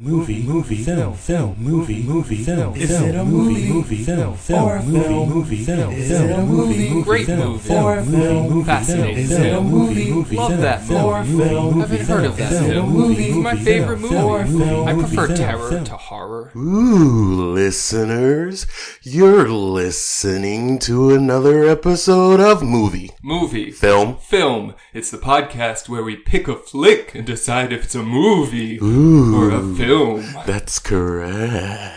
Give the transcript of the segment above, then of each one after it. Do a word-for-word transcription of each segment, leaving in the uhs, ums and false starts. Movie, movie, film, film, movie, movie, film, is it a movie, movie, film, film, movie, movie, film, is it a movie, great movie, or film, fascinating film, movie, love that film, haven't heard of that film, movie, my favorite movie, I prefer terror to horror. Ooh, listeners, you're listening to another episode of Movie, Movie, Film, Film. It's the podcast where we pick a flick and decide if it's a movie or a film. Boom. That's correct.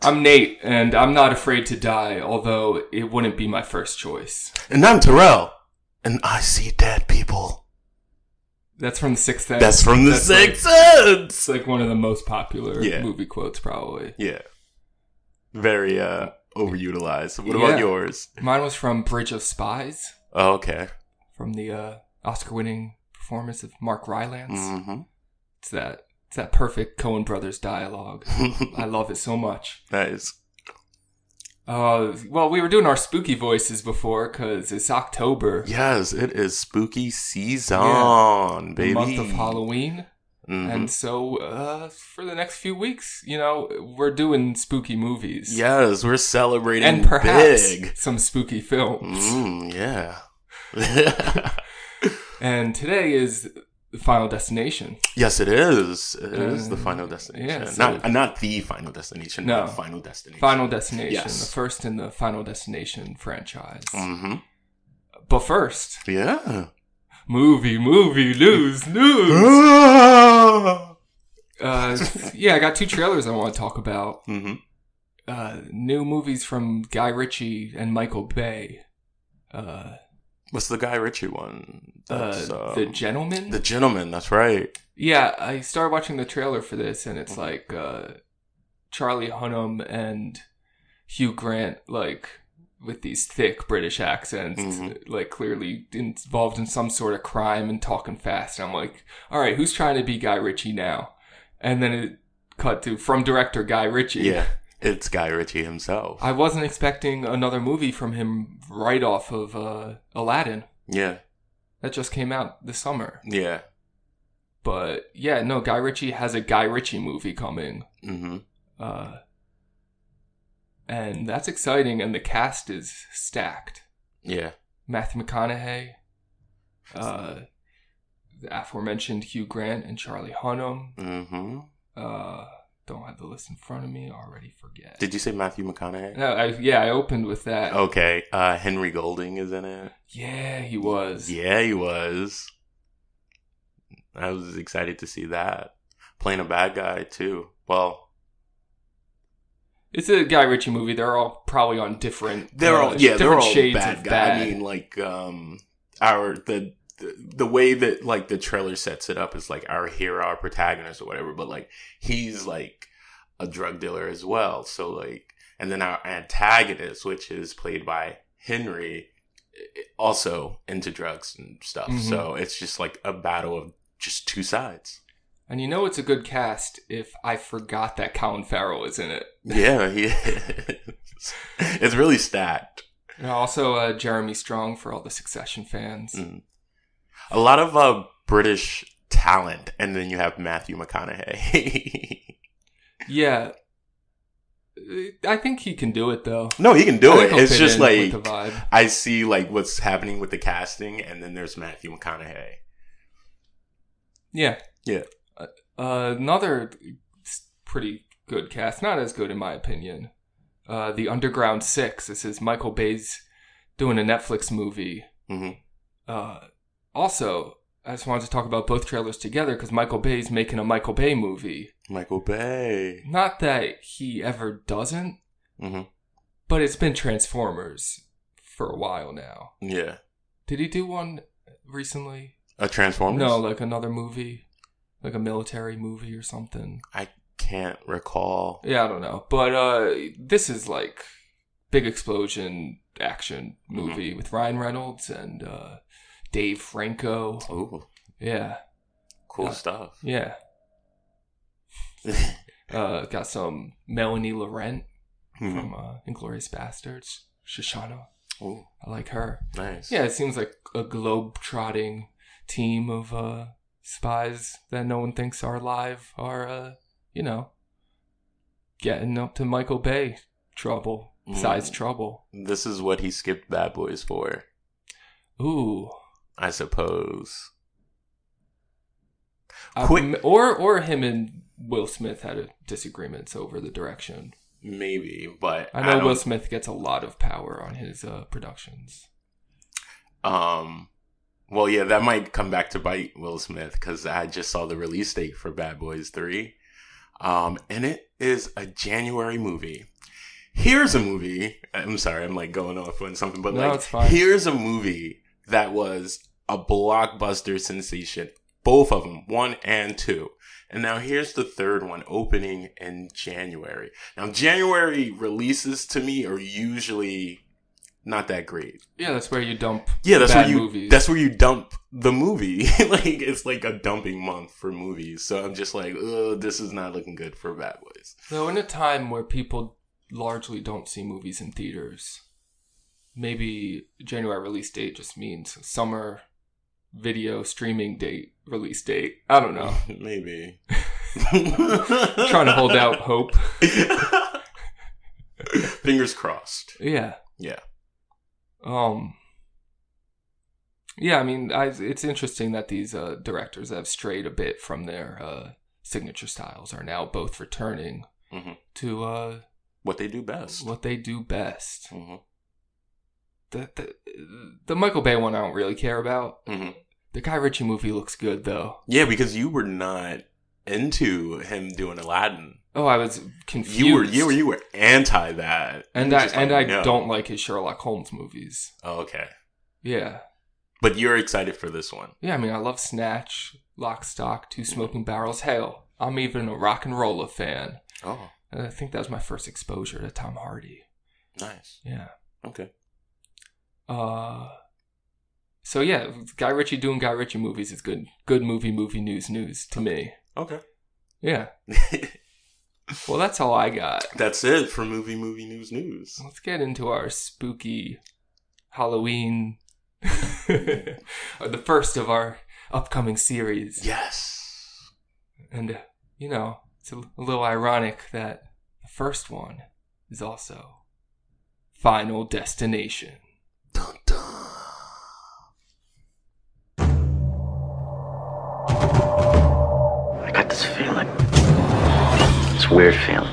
I'm Nate, and I'm not afraid to die, although it wouldn't be my first choice. And I'm Terrell, and I see dead people. That's from The Sixth Sense. That's from The That's Sixth like, Sense! It's like one of the most popular yeah. movie quotes, probably. Yeah. Very uh, overutilized. What yeah. about yours? Mine was from Bridge of Spies. Oh, okay. From the uh, Oscar-winning performance of Mark Rylance. Mm-hmm. It's that. It's that perfect Coen Brothers dialogue. I love it so much. That is. Uh, well, we were doing our spooky voices before because it's October. Yes, it is spooky season, yeah. baby. The month of Halloween. Mm-hmm. And so uh, for the next few weeks, you know, we're doing spooky movies. Yes, we're celebrating and perhaps big. Some spooky films. Mm, yeah. And today is... Final Destination. Yes, it is. It uh, is the Final Destination. Yeah, so not, not the Final Destination. No. Final Destination. Final Destination. Yes. The first in the Final Destination franchise. Mm-hmm. But first. Yeah. Movie, movie, news, news. uh, yeah, I got two trailers I want to talk about. Mm-hmm. Uh, new movies from Guy Ritchie and Michael Bay. Uh What's the Guy Ritchie one? That's, uh, um, the Gentleman? The Gentleman, that's right. Yeah, I started watching the trailer for this, and it's like uh, Charlie Hunnam and Hugh Grant, like with these thick British accents, mm-hmm. like clearly involved in some sort of crime and talking fast. And I'm like, all right, who's trying to be Guy Ritchie now? And then it cut to from director Guy Ritchie. Yeah. It's Guy Ritchie himself. I wasn't expecting another movie from him right off of uh, Aladdin. Yeah. That just came out this summer. Yeah. But, yeah, no, Guy Ritchie has a Guy Ritchie movie coming. Mm-hmm. Uh, and that's exciting, and the cast is stacked. Yeah. Matthew McConaughey, uh, the aforementioned Hugh Grant and Charlie Hunnam. Mm-hmm. Uh... Don't have the list in front of me. Already forget. Did you say Matthew McConaughey? No, I, yeah, I opened with that. Okay. Uh, Henry Golding is in it. Yeah, he was. Yeah, he was. I was excited to see that. Playing a bad guy, too. Well. It's a Guy Ritchie movie. They're all probably on different They're all uh, yeah, they're all shades bad of guy. Bad. I mean, like, um, our... the. The, the way that, like, the trailer sets it up is, like, our hero, our protagonist or whatever. But, like, he's, like, a drug dealer as well. So, like, and then our antagonist, which is played by Henry, also into drugs and stuff. Mm-hmm. So it's just, like, a battle of just two sides. And you know it's a good cast if I forgot that Colin Farrell is in it. Yeah, he is. It's really stacked. And also uh, Jeremy Strong for all the Succession fans. Mm. A lot of uh, British talent, and then you have Matthew McConaughey. Yeah. I think he can do it, though. No, he can do it. It's just like, I see like what's happening with the casting, and then there's Matthew McConaughey. Yeah. Yeah. Uh, another pretty good cast. Not as good, in my opinion. Uh, The Underground Six. This is Michael Bay's doing a Netflix movie. Mm-hmm. Uh Also, I just wanted to talk about both trailers together because Michael Bay's making a Michael Bay movie. Michael Bay. Not that he ever doesn't, mm-hmm. but it's been Transformers for a while now. Yeah. Did he do one recently? A Transformers? No, like another movie, like a military movie or something. I can't recall. Yeah, I don't know. But uh, this is like big explosion action movie mm-hmm. with Ryan Reynolds and... Uh, Dave Franco. Oh. Yeah. Cool uh, stuff. Yeah. uh, got some Melanie Laurent mm-hmm. from uh, Inglourious Basterds. Shoshana. Oh. I like her. Nice. Yeah, it seems like a globe-trotting team of uh, spies that no one thinks are alive are, uh, you know, getting up to Michael Bay trouble, mm. size trouble. This is what he skipped Bad Boys for. Ooh. I suppose. Uh, Quick. Or, or him and Will Smith had a disagreements over the direction. Maybe, but I know I Will Smith gets a lot of power on his uh, productions. Um, well, yeah, that might come back to bite Will Smith, because I just saw the release date for Bad Boys three, um, and it is a January movie. Here's a movie. I'm sorry, I'm like going off on something, but no, like, it's fine. Here's a movie that was a blockbuster sensation. Both of them, one and two. And now here's the third one opening in January. Now, January releases to me are usually not that great. Yeah, that's where you dump yeah, that's bad where you, movies. That's where you dump the movie. Like, it's like a dumping month for movies. So I'm just like, ugh, this is not looking good for Bad Boys. So in a time where people largely don't see movies in theaters, maybe January release date just means summer video streaming date, release date. I don't know. Maybe. Trying to hold out hope. Fingers crossed. Yeah. Yeah. Um. Yeah, I mean, I, it's interesting that these uh, directors that have strayed a bit from their uh, signature styles are now both returning mm-hmm. to uh, what they do best. What they do best. Mm-hmm. The, the, the Michael Bay one I don't really care about. Mm-hmm. The Guy Ritchie movie looks good, though. Yeah, because you were not into him doing Aladdin. Oh, I was confused. You were you were, you were anti that. And I and like, I no. don't like his Sherlock Holmes movies. Oh, okay. Yeah. But you're excited for this one. Yeah, I mean, I love Snatch, Lock, Stock, Two Smoking Barrels. Hell, I'm even a RocknRolla fan. Oh. And I think that was my first exposure to Tom Hardy. Nice. Yeah. Okay. Uh, so yeah, Guy Ritchie doing Guy Ritchie movies is good. Good movie, movie news, news to me. Okay. Yeah. Well, that's all I got. That's it for movie, movie news, news. Let's get into our spooky Halloween, the first of our upcoming series. Yes. And uh, you know, it's a, a little ironic that the first one is also Final Destination. Dun, dun. I got this feeling. It's a weird feeling.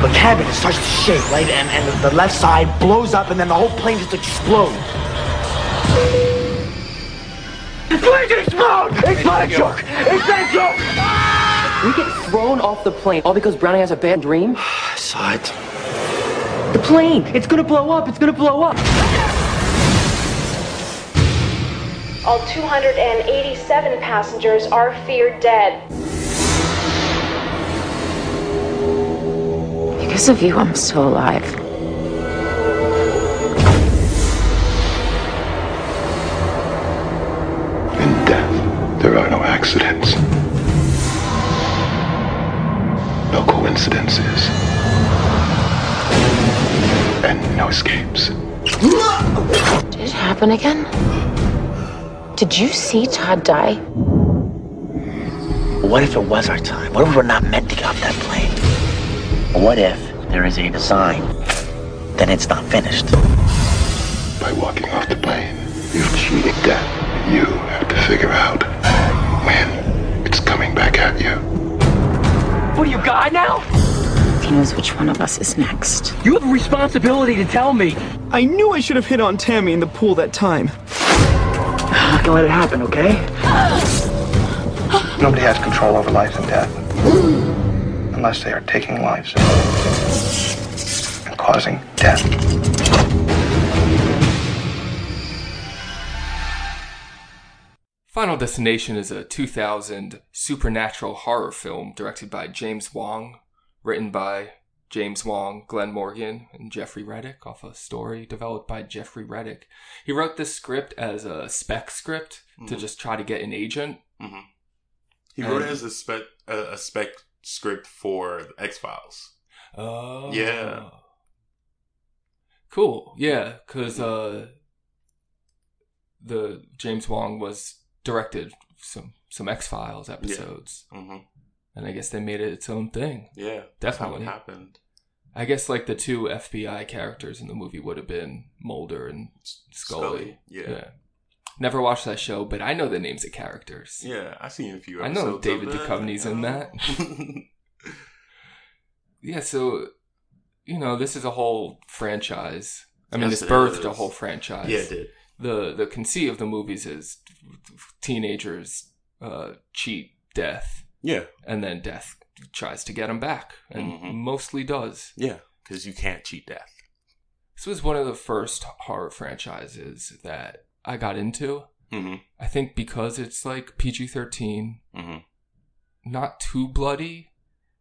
The cabin starts to shake, right? And, and the left side blows up, and then the whole plane just explodes. The plane just explodes! It's not a joke! It's not a joke! We get thrown off the plane all because Brownie has a bad dream? I saw it. The plane! It's gonna blow up! It's gonna blow up! All two hundred eighty-seven passengers are feared dead. Because of you, I'm still alive. In death, there are no accidents. No coincidences. And no escapes. Did it happen again? Did you see Todd die? What if it was our time? What if we're not meant to get off that plane? What if there is a design, then it's not finished? By walking off the plane, you've cheated death. You have to figure out when it's coming back at you. What do you got now? He knows which one of us is next. You have a responsibility to tell me. I knew I should have hit on Tammy in the pool that time. I can let it happen, okay? Nobody has control over life and death. Unless they are taking lives and causing death. Final Destination is a two thousand supernatural horror film directed by James Wong, written by James Wong, Glenn Morgan, and Jeffrey Reddick, off a story developed by Jeffrey Reddick. He wrote this script as a spec script mm-hmm. to just try to get an agent. Mm-hmm. He and wrote it as a spec uh, a spec script for X-Files. Oh. Yeah. Cool. Yeah, because uh, the James Wong was directed some, some X-Files episodes. Yeah. Mm-hmm. and I guess they made it its own thing. Yeah, definitely. That's how it happened. I guess like the two F B I characters in the movie would have been Mulder and Scully. Scully yeah. yeah. Never watched that show, but I know the names of characters. Yeah, I've seen a few episodes. I know David Duchovny's in that. Yeah, so, you know, this is a whole franchise. I mean, yes, it's birthed a whole franchise. Yeah, it did. The, the conceit of the movies is teenagers uh, cheat death. Yeah. And then death tries to get them back, and mm-hmm. mostly does. Yeah, because you can't cheat death. This was one of the first horror franchises that I got into. Mm-hmm. I think because it's like P G thirteen, mm-hmm. not too bloody,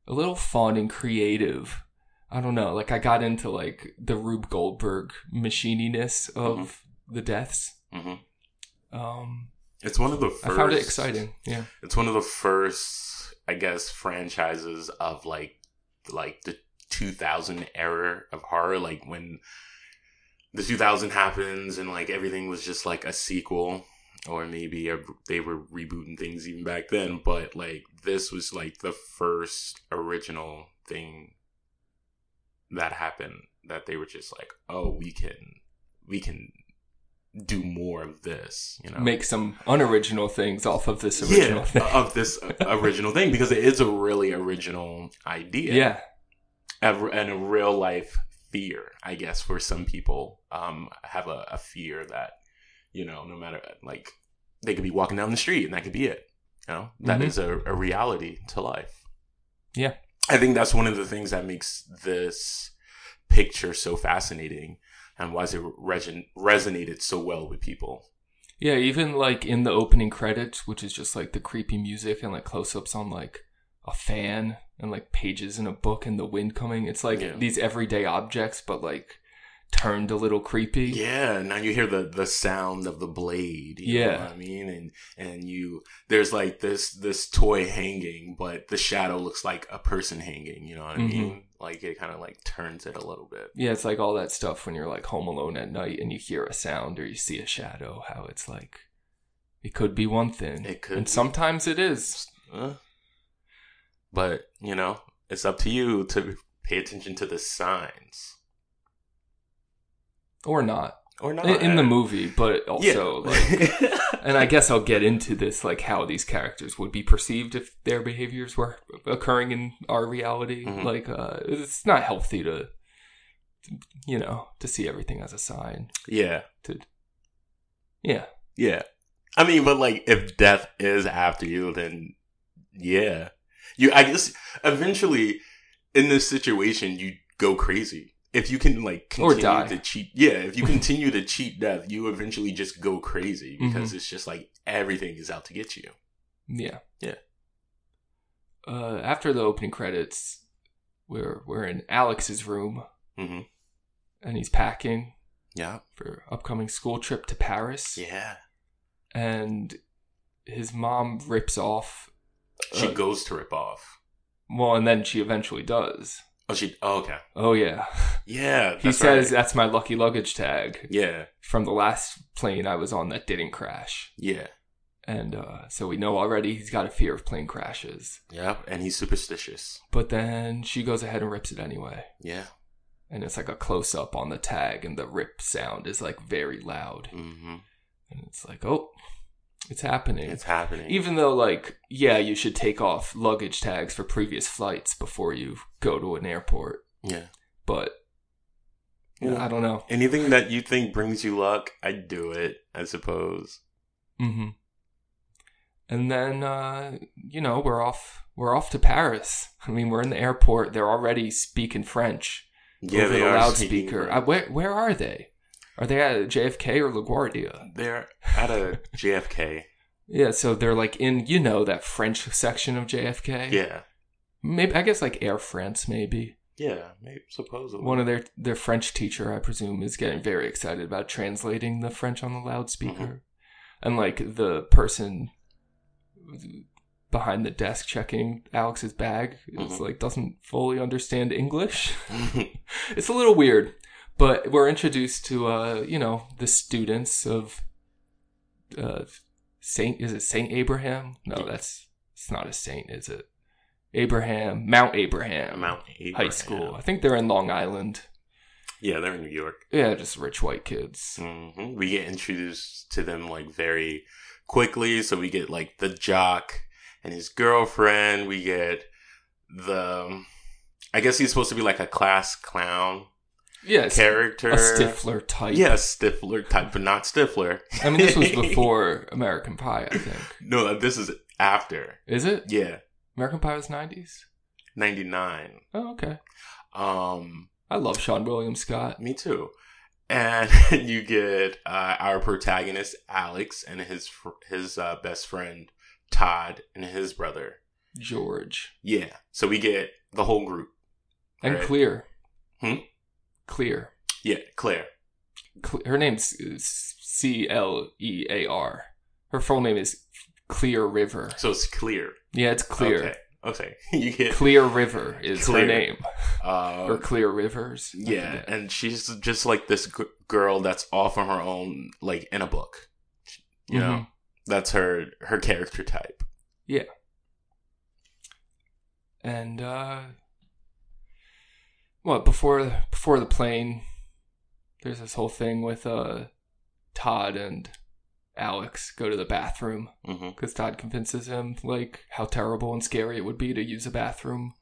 a little fun and creative. I don't know. Like I got into like the Rube Goldberg machininess of mm-hmm. the deaths. Mm-hmm. Um, it's one of the first. I found it exciting. Yeah, it's one of the first, I guess, franchises of like like the two thousand era of horror. Like when the two thousand happens and like everything was just like a sequel, or maybe a, they were rebooting things even back then, but like this was like the first original thing that happened that they were just like, oh, we can we can do more of this, you know, make some unoriginal things off of this original yeah, thing of this original thing, because it is a really original idea. Yeah. And a real life fear, I guess, for some people. Um, have a, a fear that, you know, no matter, like, they could be walking down the street and that could be it. You know, that mm-hmm. is a, a reality to life. Yeah. I think that's one of the things that makes this picture so fascinating and why it re- resonated so well with people. Yeah, even like in the opening credits, which is just like the creepy music and like close-ups on like a fan and like pages in a book and the wind coming. It's like yeah. these everyday objects, but like turned a little creepy. Yeah. Now you hear the, the sound of the blade. You yeah. know what I mean? And, and you, there's like this, this toy hanging, but the shadow looks like a person hanging, you know what I mm-hmm. mean? Like it kind of like turns it a little bit. Yeah. It's like all that stuff when you're like home alone at night and you hear a sound or you see a shadow, how it's like, it could be one thing. It could. And be. Sometimes it is. Uh. But, you know, it's up to you to pay attention to the signs. Or not. Or not. In, in the movie, but also, yeah. like... And I guess I'll get into this, like, how these characters would be perceived if their behaviors were occurring in our reality. Mm-hmm. Like, uh, it's not healthy to, you know, to see everything as a sign. Yeah. To, yeah. Yeah. I mean, but, like, if death is after you, then, yeah. You, I guess, eventually, in this situation, you go crazy. If you can, like, continue or die. to cheat... Yeah, if you continue to cheat death, you eventually just go crazy. Because mm-hmm. it's just, like, everything is out to get you. Yeah. Yeah. Uh, after the opening credits, we're we're in Alex's room. Mm-hmm. And he's packing. Yeah. For upcoming school trip to Paris. Yeah. And his mom rips off... She uh, goes to rip off. Well, and then she eventually does. Oh, she. Oh, okay. Oh, yeah. Yeah. That's he says, right. That's my lucky luggage tag. Yeah. From the last plane I was on that didn't crash. Yeah. And uh, so we know already he's got a fear of plane crashes. Yeah, and he's superstitious. But then she goes ahead and rips it anyway. Yeah. And it's like a close-up on the tag, and the rip sound is like very loud. Mm-hmm. And it's like, oh... It's happening. It's happening. Even though, like, yeah, you should take off luggage tags for previous flights before you go to an airport. Yeah. But, yeah. I don't know. Anything that you think brings you luck, I'd do it, I suppose. Mm-hmm. And then, uh, you know, we're off We're off to Paris. I mean, we're in the airport. They're already speaking French. Yeah, they are. Loudspeaker. I, where, where are they? Are they at J F K or LaGuardia? They're at a J F K. Yeah, so they're like in, you know, that French section of J F K. Yeah. Maybe I guess like Air France, maybe. Yeah, maybe, supposedly. One of their, their French teacher, I presume, is getting very excited about translating the French on the loudspeaker. Mm-hmm. And like the person behind the desk checking Alex's bag mm-hmm. is like doesn't fully understand English. It's a little weird. But we're introduced to, uh, you know, the students of uh, Saint, is it Saint Abraham? No, that's, it's not a saint, is it? Abraham, Mount Abraham, Mount Abraham High School. I think they're in Long Island. Yeah, they're in New York. Yeah, just rich white kids. Mm-hmm. We get introduced to them like very quickly. So we get like the jock and his girlfriend. We get the, I guess he's supposed to be like a class clown. Yes, character. A Stifler type. Yeah, a Stifler type, but not Stifler. I mean, this was before American Pie, I think. No, this is after. Is it? Yeah. American Pie was nineties? ninety-nine. Oh, okay. Um, I love Sean William Scott. Me too. And you get uh, our protagonist, Alex, and his his uh, best friend, Todd, and his brother, George. Yeah. So we get the whole group. And right? Clear. Hmm? Clear. Yeah, Claire. Her name's C L E A R. Her full name is Clear River. So it's Clear. Yeah, it's Clear. Okay. Okay. You get Clear River is Clear. Her name. Uh, or Clear Rivers. Yeah, and she's just like this g- girl that's off on her own, like in a book. You mm-hmm. know? That's her, her character type. Yeah. And, uh... Well, before before the plane, there's this whole thing with uh, Todd and Alex go to the bathroom because mm-hmm. Todd convinces him like how terrible and scary it would be to use a bathroom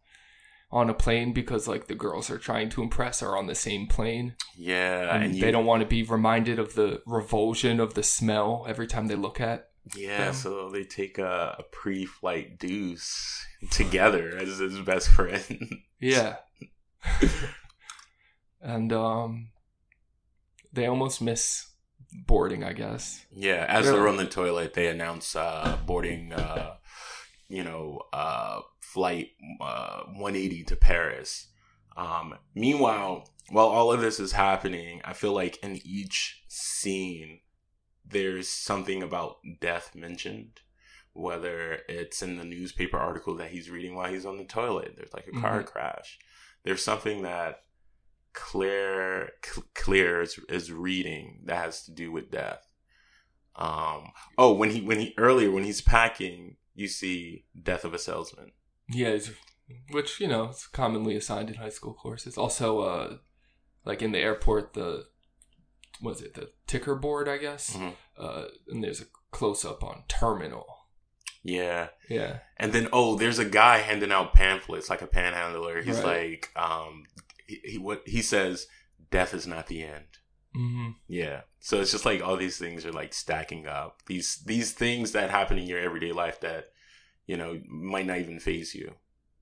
on a plane because like the girls are trying to impress are on the same plane. Yeah, and, and you... they don't want to be reminded of the revulsion of the smell every time they look at. Yeah, them. So they take a, a pre-flight deuce together as his best friend. Yeah. And um they almost miss boarding, I guess. Yeah, as they're on the toilet, they announce uh boarding uh you know uh flight uh one eighty to Paris. Um meanwhile, while all of this is happening, I feel like in each scene there's something about death mentioned. Whether it's in the newspaper article that he's reading while he's on the toilet, there's like a car mm-hmm. crash. There's something that Claire, Claire is, is reading that has to do with death. Um, oh, when he when he earlier when he's packing, you see Death of a Salesman. Yeah, which you know it's commonly assigned in high school courses. Also, uh, like in the airport, the what is it the ticker board? I guess. Mm-hmm. Uh, and there's a close up on terminal. Yeah. Yeah. And then, oh, there's a guy handing out pamphlets, like a panhandler. He's right. like, um, he, he what he says, death is not the end. Mm-hmm. Yeah. So it's just like all these things are like stacking up. These these things that happen in your everyday life that, you know, might not even faze you.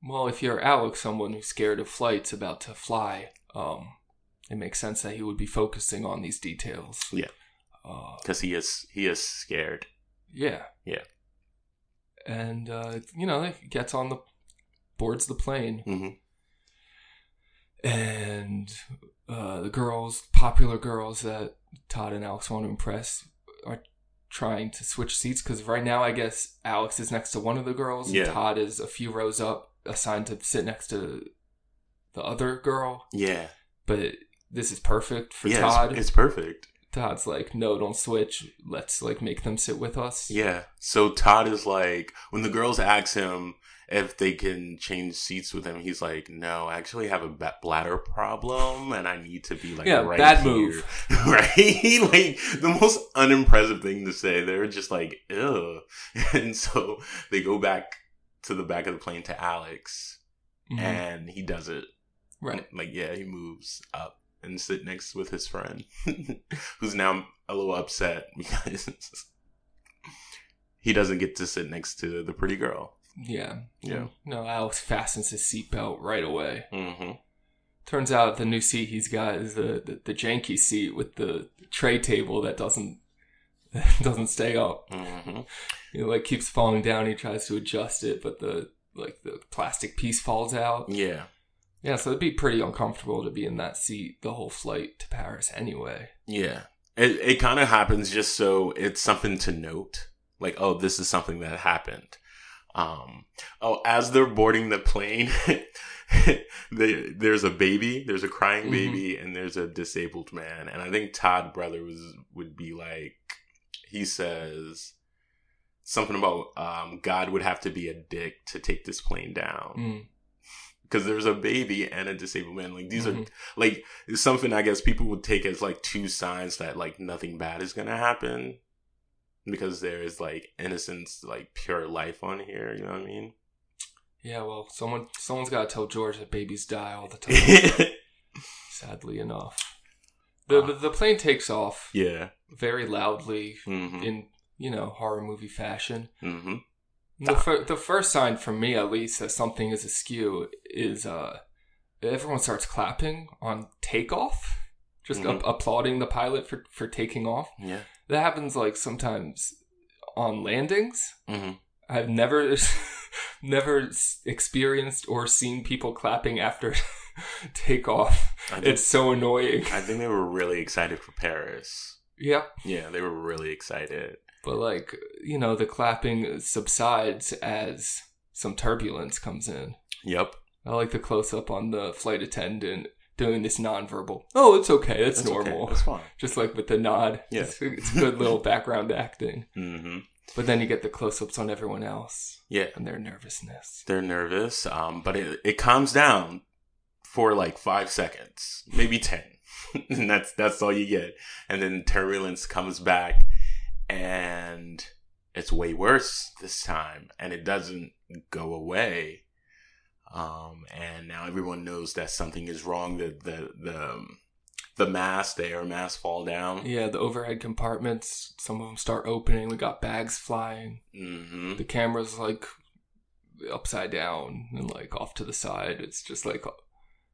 Well, if you're Alex, someone who's scared of flights about to fly, um, it makes sense that he would be focusing on these details. Yeah. Because uh, he is he is scared. Yeah. Yeah. And, uh, you know, he gets on the, boards the plane. Mm-hmm. And uh, the girls, popular girls that Todd and Alex want to impress are trying to switch seats. Because right now, I guess Alex is next to one of the girls. Yeah. And Todd is a few rows up, assigned to sit next to the other girl. Yeah. But it, this is perfect for yeah, Todd. It's, it's perfect. Todd's like, no, don't switch. Let's, like, make them sit with us. Yeah. So Todd is like, when the girls ask him if they can change seats with him, he's like, no, I actually have a bladder problem, and I need to be, like, yeah, right bad here. Move. Right? Like, the most unimpressive thing to say. They're just like, ew. And so they go back to the back of the plane to Alex, mm-hmm. and he does it. Right. Like, yeah, he moves up. And sit next with his friend, who's now a little upset because he doesn't get to sit next to the pretty girl. Yeah. Yeah. No, Alex fastens his seatbelt right away. Mm-hmm. Turns out the new seat he's got is the, the, the janky seat with the tray table that doesn't doesn't stay up. Mm-hmm. You know, like keeps falling down. He tries to adjust it, but the like the plastic piece falls out. Yeah. Yeah, so it'd be pretty uncomfortable to be in that seat the whole flight to Paris anyway. Yeah. It it kind of happens just so it's something to note. Like, oh, this is something that happened. Um, oh, as they're boarding the plane, they, there's a baby. There's a crying baby, mm-hmm. and there's a disabled man. And I think Todd brother was would be like, he says, something about um, God would have to be a dick to take this plane down. Mm. Because there's a baby and a disabled man. Like, these mm-hmm. are, like, something I guess people would take as, like, two signs that, like, nothing bad is going to happen. Because there is, like, innocence, like, pure life on here. You know what I mean? Yeah, well, someone, someone's got to tell George that babies die all the time. Sadly enough. The, uh, the plane takes off. Yeah. Very loudly mm-hmm. in, you know, horror movie fashion. Mm-hmm. The, fir- the first sign for me, at least, that something is askew is uh, everyone starts clapping on takeoff, just mm-hmm. a- applauding the pilot for, for taking off. Yeah, that happens like sometimes on landings. Mm-hmm. I've never never experienced or seen people clapping after takeoff. Think, it's so annoying. I think they were really excited for Paris. Yeah, yeah, they were really excited. But, like, you know, the clapping subsides as some turbulence comes in. Yep. I like the close-up on the flight attendant doing this nonverbal. Oh, it's okay. It's normal. It's okay. Fine. Just, like, with the nod. Yeah. It's, it's good little background acting. Mm-hmm. But then you get the close-ups on everyone else. Yeah. And their nervousness. They're nervous. Um, but it, it calms down for, like, five seconds. Maybe ten. And that's, that's all you get. And then turbulence comes back. And it's way worse this time, and it doesn't go away. Um, and now everyone knows that something is wrong. The the the the masks, the air masks fall down. Yeah, the overhead compartments. Some of them start opening. We got bags flying. Mm-hmm. The camera's like upside down and like off to the side. It's just like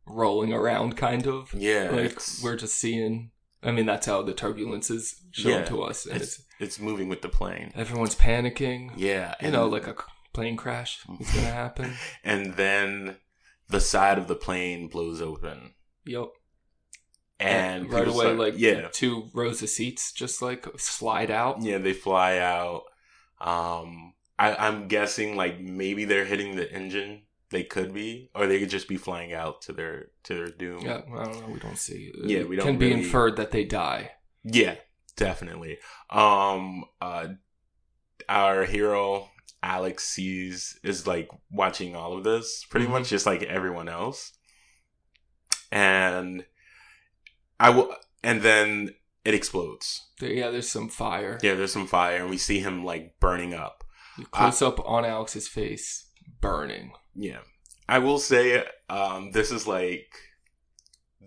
rolling around, kind of. Yeah, like it's... we're just seeing. I mean, that's how the turbulence is shown yeah, to us. And it's, it's it's moving with the plane. Everyone's panicking. Yeah. You know, like a plane crash is going to happen. And then the side of the plane blows open. Yep. And, and right away, start, like yeah. two rows of seats just like slide out. Yeah, they fly out. Um, I, I'm guessing like maybe they're hitting the engine. They could be, or they could just be flying out to their to their doom. Yeah, I don't know. We don't see. It yeah, we don't. Can really... be inferred that they die. Yeah, definitely. Um, uh, our hero Alex sees is like watching all of this, pretty mm-hmm. much just like everyone else. And I will, and then it explodes. Yeah, there's some fire. Yeah, there's some fire, and we see him like burning up. Close I... up on Alex's face, burning. Yeah, I will say um, this is like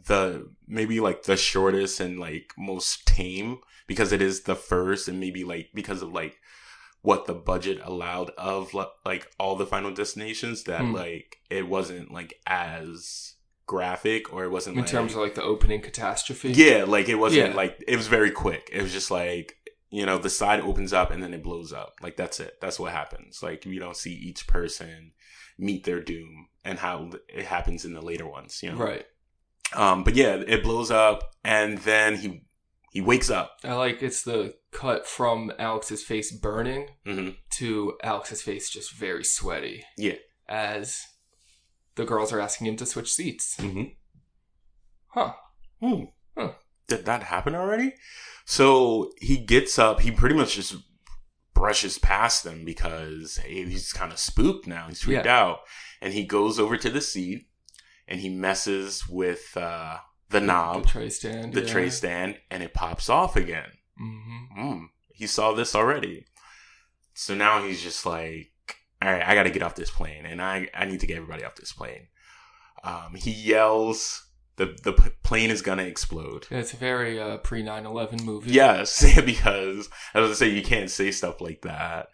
the maybe like the shortest and like most tame because it is the first and maybe like because of like what the budget allowed of like all the Final Destinations that mm. like it wasn't like as graphic or it wasn't in like, terms of like the opening catastrophe. Yeah, like it wasn't yeah. like it was very quick. It was just like. You know, the side opens up and then it blows up. Like, that's it. That's what happens. Like, you don't see each person meet their doom and how it happens in the later ones, you know? Right. Um, but yeah, it blows up and then he he wakes up. I like it's the cut from Alex's face burning mm-hmm. to Alex's face just very sweaty. Yeah. As the girls are asking him to switch seats. Mm-hmm. Huh. Hmm. Huh. Did that happen already? So he gets up. He pretty much just brushes past them because he's kind of spooked now. He's freaked yeah. out. And he goes over to the seat and he messes with uh, the knob. The tray stand. The yeah. tray stand. And it pops off again. Mm-hmm. Mm, he saw this already. So now he's just like, all right, I got to get off this plane. And I, I need to get everybody off this plane. Um, he yells... The the plane is going to explode. It's a very uh, pre nine eleven movie. Yes, because I was going to say, you can't say stuff like that.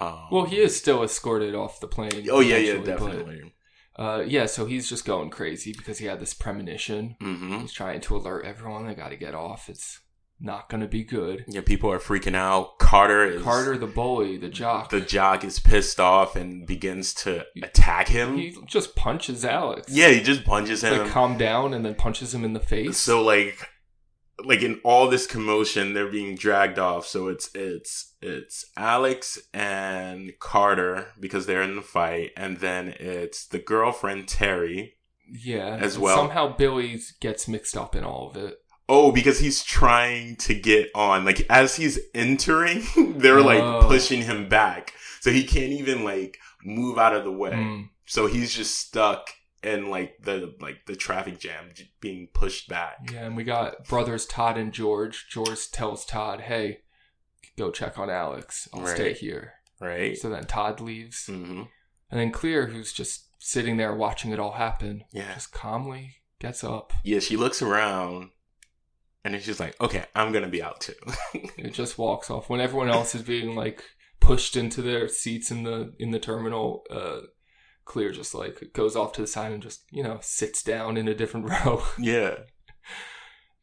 Um, well, he is still escorted off the plane. Oh, yeah, yeah, definitely. But, uh, yeah, so he's just going crazy because he had this premonition. Mm-hmm. He's trying to alert everyone. They got to get off. It's not going to be good. Yeah, people are freaking out. Carter is... Carter, the bully, the jock. The jock is pissed off and begins to he, attack him. He just punches Alex. Yeah, he just punches him. Like, calm down and then punches him in the face. So, like, like in all this commotion, they're being dragged off. So, it's it's it's Alex and Carter because they're in the fight. And then it's the girlfriend, Terry. Yeah. As well. Somehow, Billy gets mixed up in all of it. Oh, because he's trying to get on. Like, as he's entering, they're, oh. like, pushing him back. So he can't even, like, move out of the way. Mm. So he's just stuck in, like, the like the traffic jam being pushed back. Yeah, and we got brothers Todd and George. George tells Todd, hey, go check on Alex. I'll right. stay here. Right. So then Todd leaves. Mm-hmm. And then Clear, who's just sitting there watching it all happen, yeah. just calmly gets up. Yeah, she looks around. And it's just like, okay, I'm going to be out too. It just walks off. When everyone else is being like pushed into their seats in the in the terminal, uh, Clear just like goes off to the side and just, you know, sits down in a different row. Yeah.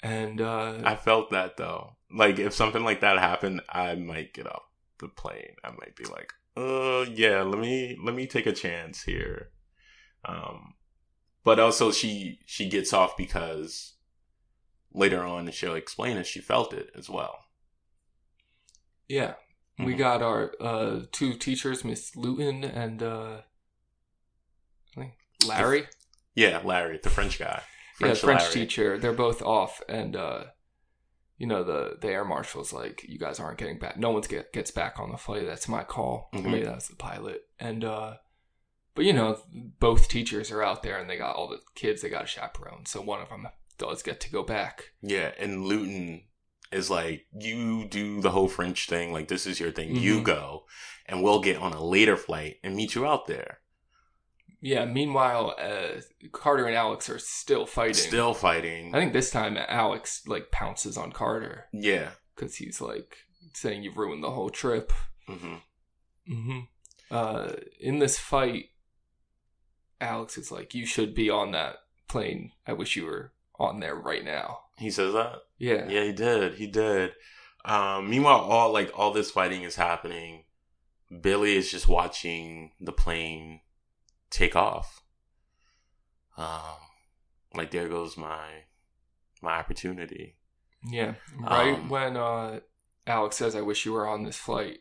And uh, I felt that though. Like if something like that happened, I might get off the plane. I might be like, uh, yeah, let me let me take a chance here. Um, but also she she gets off because... later on, she'll explain it. She felt it as well. Yeah. Mm-hmm. We got our uh, two teachers, Miss Luton and uh, I think Larry. The, yeah, Larry, the French guy. French yeah, French Larry. Teacher. They're both off. And, uh, you know, the, the air marshal's like, you guys aren't getting back. No one get, gets back on the flight. That's my call. Mm-hmm. Maybe that's the pilot. And, uh, but, you know, both teachers are out there and they got all the kids. They got a chaperone. So one of them does get to go back. Yeah, and Luton is like, you do the whole French thing. Like, this is your thing. Mm-hmm. You go, and we'll get on a later flight and meet you out there. Yeah, meanwhile, uh, Carter and Alex are still fighting. Still fighting. I think this time Alex, like, pounces on Carter. Yeah. Because he's, like, saying you've ruined the whole trip. Mm-hmm. Mm-hmm. Uh, in this fight, Alex is like, you should be on that plane. I wish you were on there right now. He says that? Yeah. Yeah, he did. He did. Um, meanwhile, all like all this fighting is happening. Billy is just watching the plane take off. Um, like, there goes my my opportunity. Yeah. Right um, when uh, Alex says, I wish you were on this flight,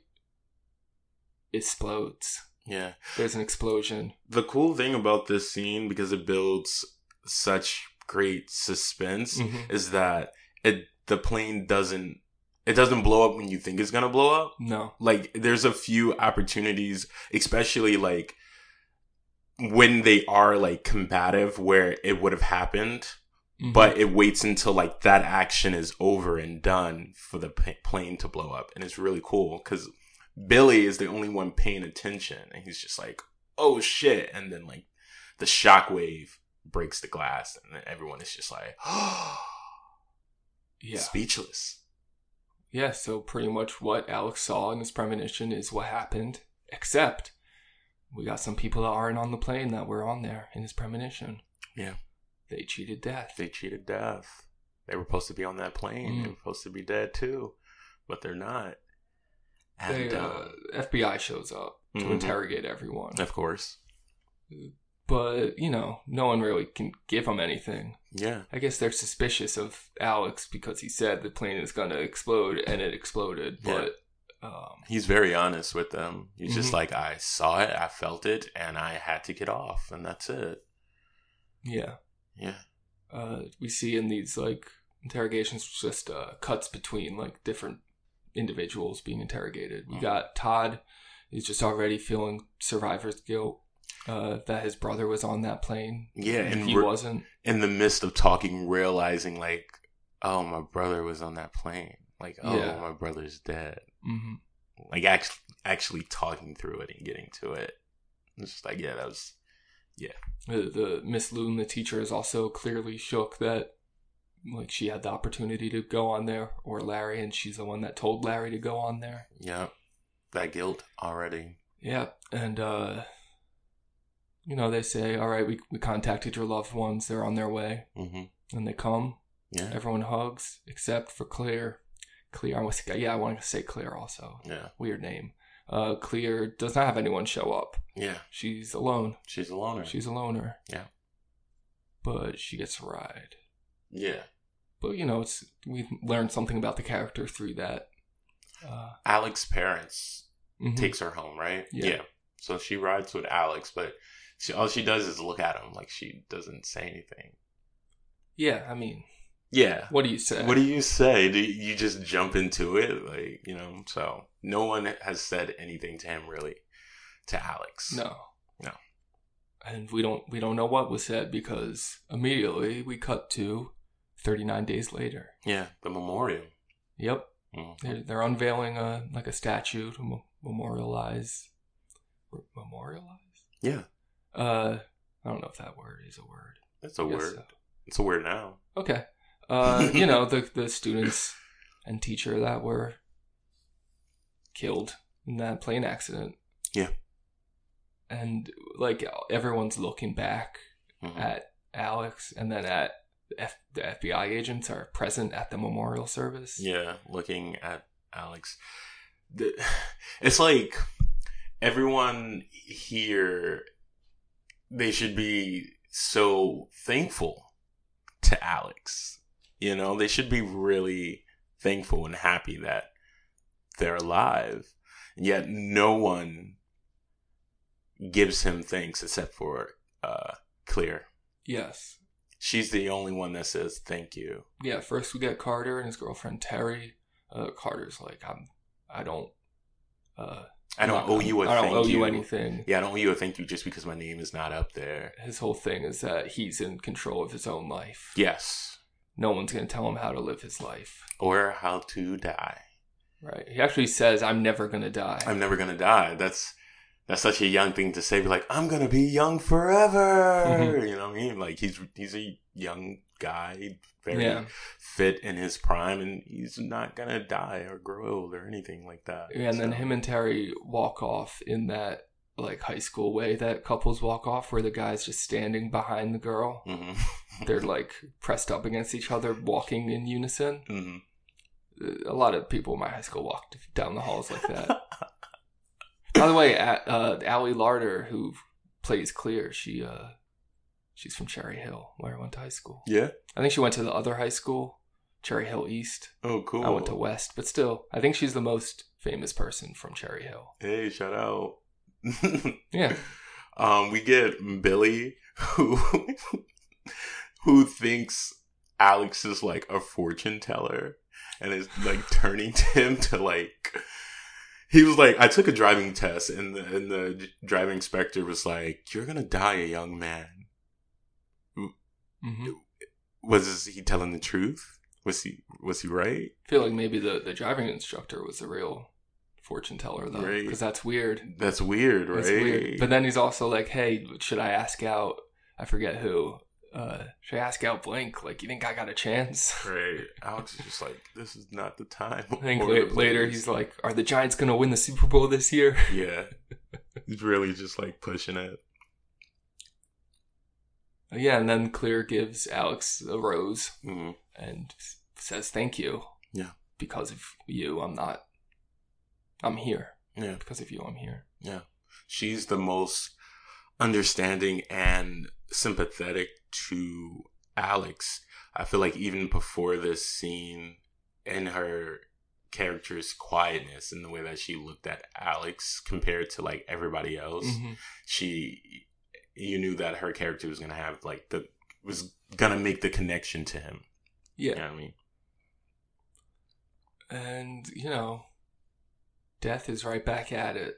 it explodes. Yeah. There's an explosion. The cool thing about this scene, because it builds such great suspense, mm-hmm. is that it the plane doesn't it doesn't blow up when you think it's gonna blow up. No, like there's a few opportunities, especially like when they are like combative, where it would have happened, mm-hmm. but it waits until like that action is over and done for the p- plane to blow up. And it's really cool because Billy is the only one paying attention, and he's just like, oh shit, and then like the shockwave breaks the glass, and then everyone is just like, oh, yeah, speechless. Yeah, so pretty much what Alex saw in his premonition is what happened, except we got some people that aren't on the plane that were on there in his premonition. Yeah. They cheated death. They cheated death. They were supposed to be on that plane. Mm. They were supposed to be dead too, but they're not. And they, uh, uh, F B I shows up to mm-hmm. interrogate everyone. Of course. But, you know, no one really can give them anything. Yeah. I guess they're suspicious of Alex because he said the plane is going to explode, and it exploded. Yeah. But um, he's very honest with them. He's mm-hmm. just like, I saw it, I felt it, and I had to get off, and that's it. Yeah. Yeah. Uh, we see in these, like, interrogations, just uh, cuts between, like, different individuals being interrogated. We mm-hmm. got Todd, he's just already feeling survivor's guilt. Uh, that his brother was on that plane. Yeah, and he re- wasn't. In the midst of talking, realizing like, oh, my brother was on that plane. Like, oh, yeah. my brother's dead. Mm-hmm. Like, actually, actually talking through it and getting to it. It's just like, yeah, that was, yeah. The, the Miss Loon, the teacher, is also clearly shook that like she had the opportunity to go on there, or Larry, and she's the one that told Larry to go on there. Yeah, that guilt already. Yeah, and uh. You know, they say, all right, we we contacted your loved ones. They're on their way. Mm-hmm. And they come. Yeah. Everyone hugs, except for Clear. Clear, I was, yeah, I wanted to say Clear also. Yeah. Weird name. Uh, Clear does not have anyone show up. Yeah. She's alone. She's a loner. She's a loner. Yeah. But she gets a ride. Yeah. But, you know, it's we've learned something about the character through that. Uh, Alex's parents mm-hmm. takes her home, right? Yeah. yeah. So she rides with Alex, but... She, all she does is look at him, like she doesn't say anything. Yeah, I mean, Yeah. What do you say? What do you say? Do you just jump into it? Like, you know, so no one has said anything to him, really, to Alex. No. No. And we don't we don't know what was said, because immediately we cut to thirty-nine days later. Yeah, the memorial. Yep. Mm-hmm. They're, they're unveiling a like a statue to m- memorialize. Memorialize? Yeah. Uh, I don't know if that word is a word. It's a word. So. It's a word now. Okay. Uh, you know, the the students and teacher that were killed in that plane accident. Yeah. And, like, everyone's looking back mm-hmm. at Alex, and then at F- the F B I agents are present at the memorial service. Yeah, looking at Alex. The, it's like everyone here, they should be so thankful to Alex. You know, they should be really thankful and happy that they're alive. Yet no one gives him thanks except for uh, Clear. Yes. She's the only one that says thank you. Yeah, first we get Carter and his girlfriend Terry. Uh, Carter's like, I'm, I don't... Uh, I don't owe you a thank you. I don't owe you anything. Yeah, I don't owe you a thank you just because my name is not up there. His whole thing is that he's in control of his own life. Yes. No one's going to tell him how to live his life. Or how to die. Right. He actually says, I'm never going to die. I'm never going to die. That's... That's such a young thing to say. Be like, I'm going to be young forever. Mm-hmm. You know what I mean? Like, he's he's a young guy, very yeah. fit in his prime, and he's not going to die or grow old or anything like that. Yeah, and so. Then him and Terry walk off in that, like, high school way that couples walk off, where the guy's just standing behind the girl. Mm-hmm. They're, like, pressed up against each other, walking in unison. Mm-hmm. A lot of people in my high school walked down the halls like that. By the way, uh, Allie Larder, who plays Clear, she uh, she's from Cherry Hill, where I went to high school. Yeah? I think she went to the other high school, Cherry Hill East. Oh, cool. I went to West, but still, I think she's the most famous person from Cherry Hill. Hey, shout out. Yeah. Um, we get Billy, who who thinks Alex is, like, a fortune teller, and is, like, turning to him to, like... He was like, I took a driving test, and the, and the driving inspector was like, you're going to die a young man. Mm-hmm. Was he telling the truth? Was he was he right? I feel like maybe the, the driving instructor was a real fortune teller, though. Because right. that's weird. That's weird, right? That's weird. But then he's also like, hey, should I ask out, I forget who, uh, should I ask out blank? Like, you think I got a chance? Right. Alex is just like, this is not the time. I think late, later he's like, are the Giants going to win the Super Bowl this year? Yeah. He's really just like pushing it. Yeah, and then Clear gives Alex a rose mm-hmm. and says thank you. Yeah. Because of you, I'm not, I'm here. Yeah. Because of you, I'm here. Yeah. She's the most understanding and sympathetic to Alex. I feel like even before this scene, in her character's quietness and the way that she looked at Alex compared to like everybody else, mm-hmm. she you knew that her character was gonna have like the was gonna make the connection to him. Yeah. You know what I mean? And you know, death is right back at it.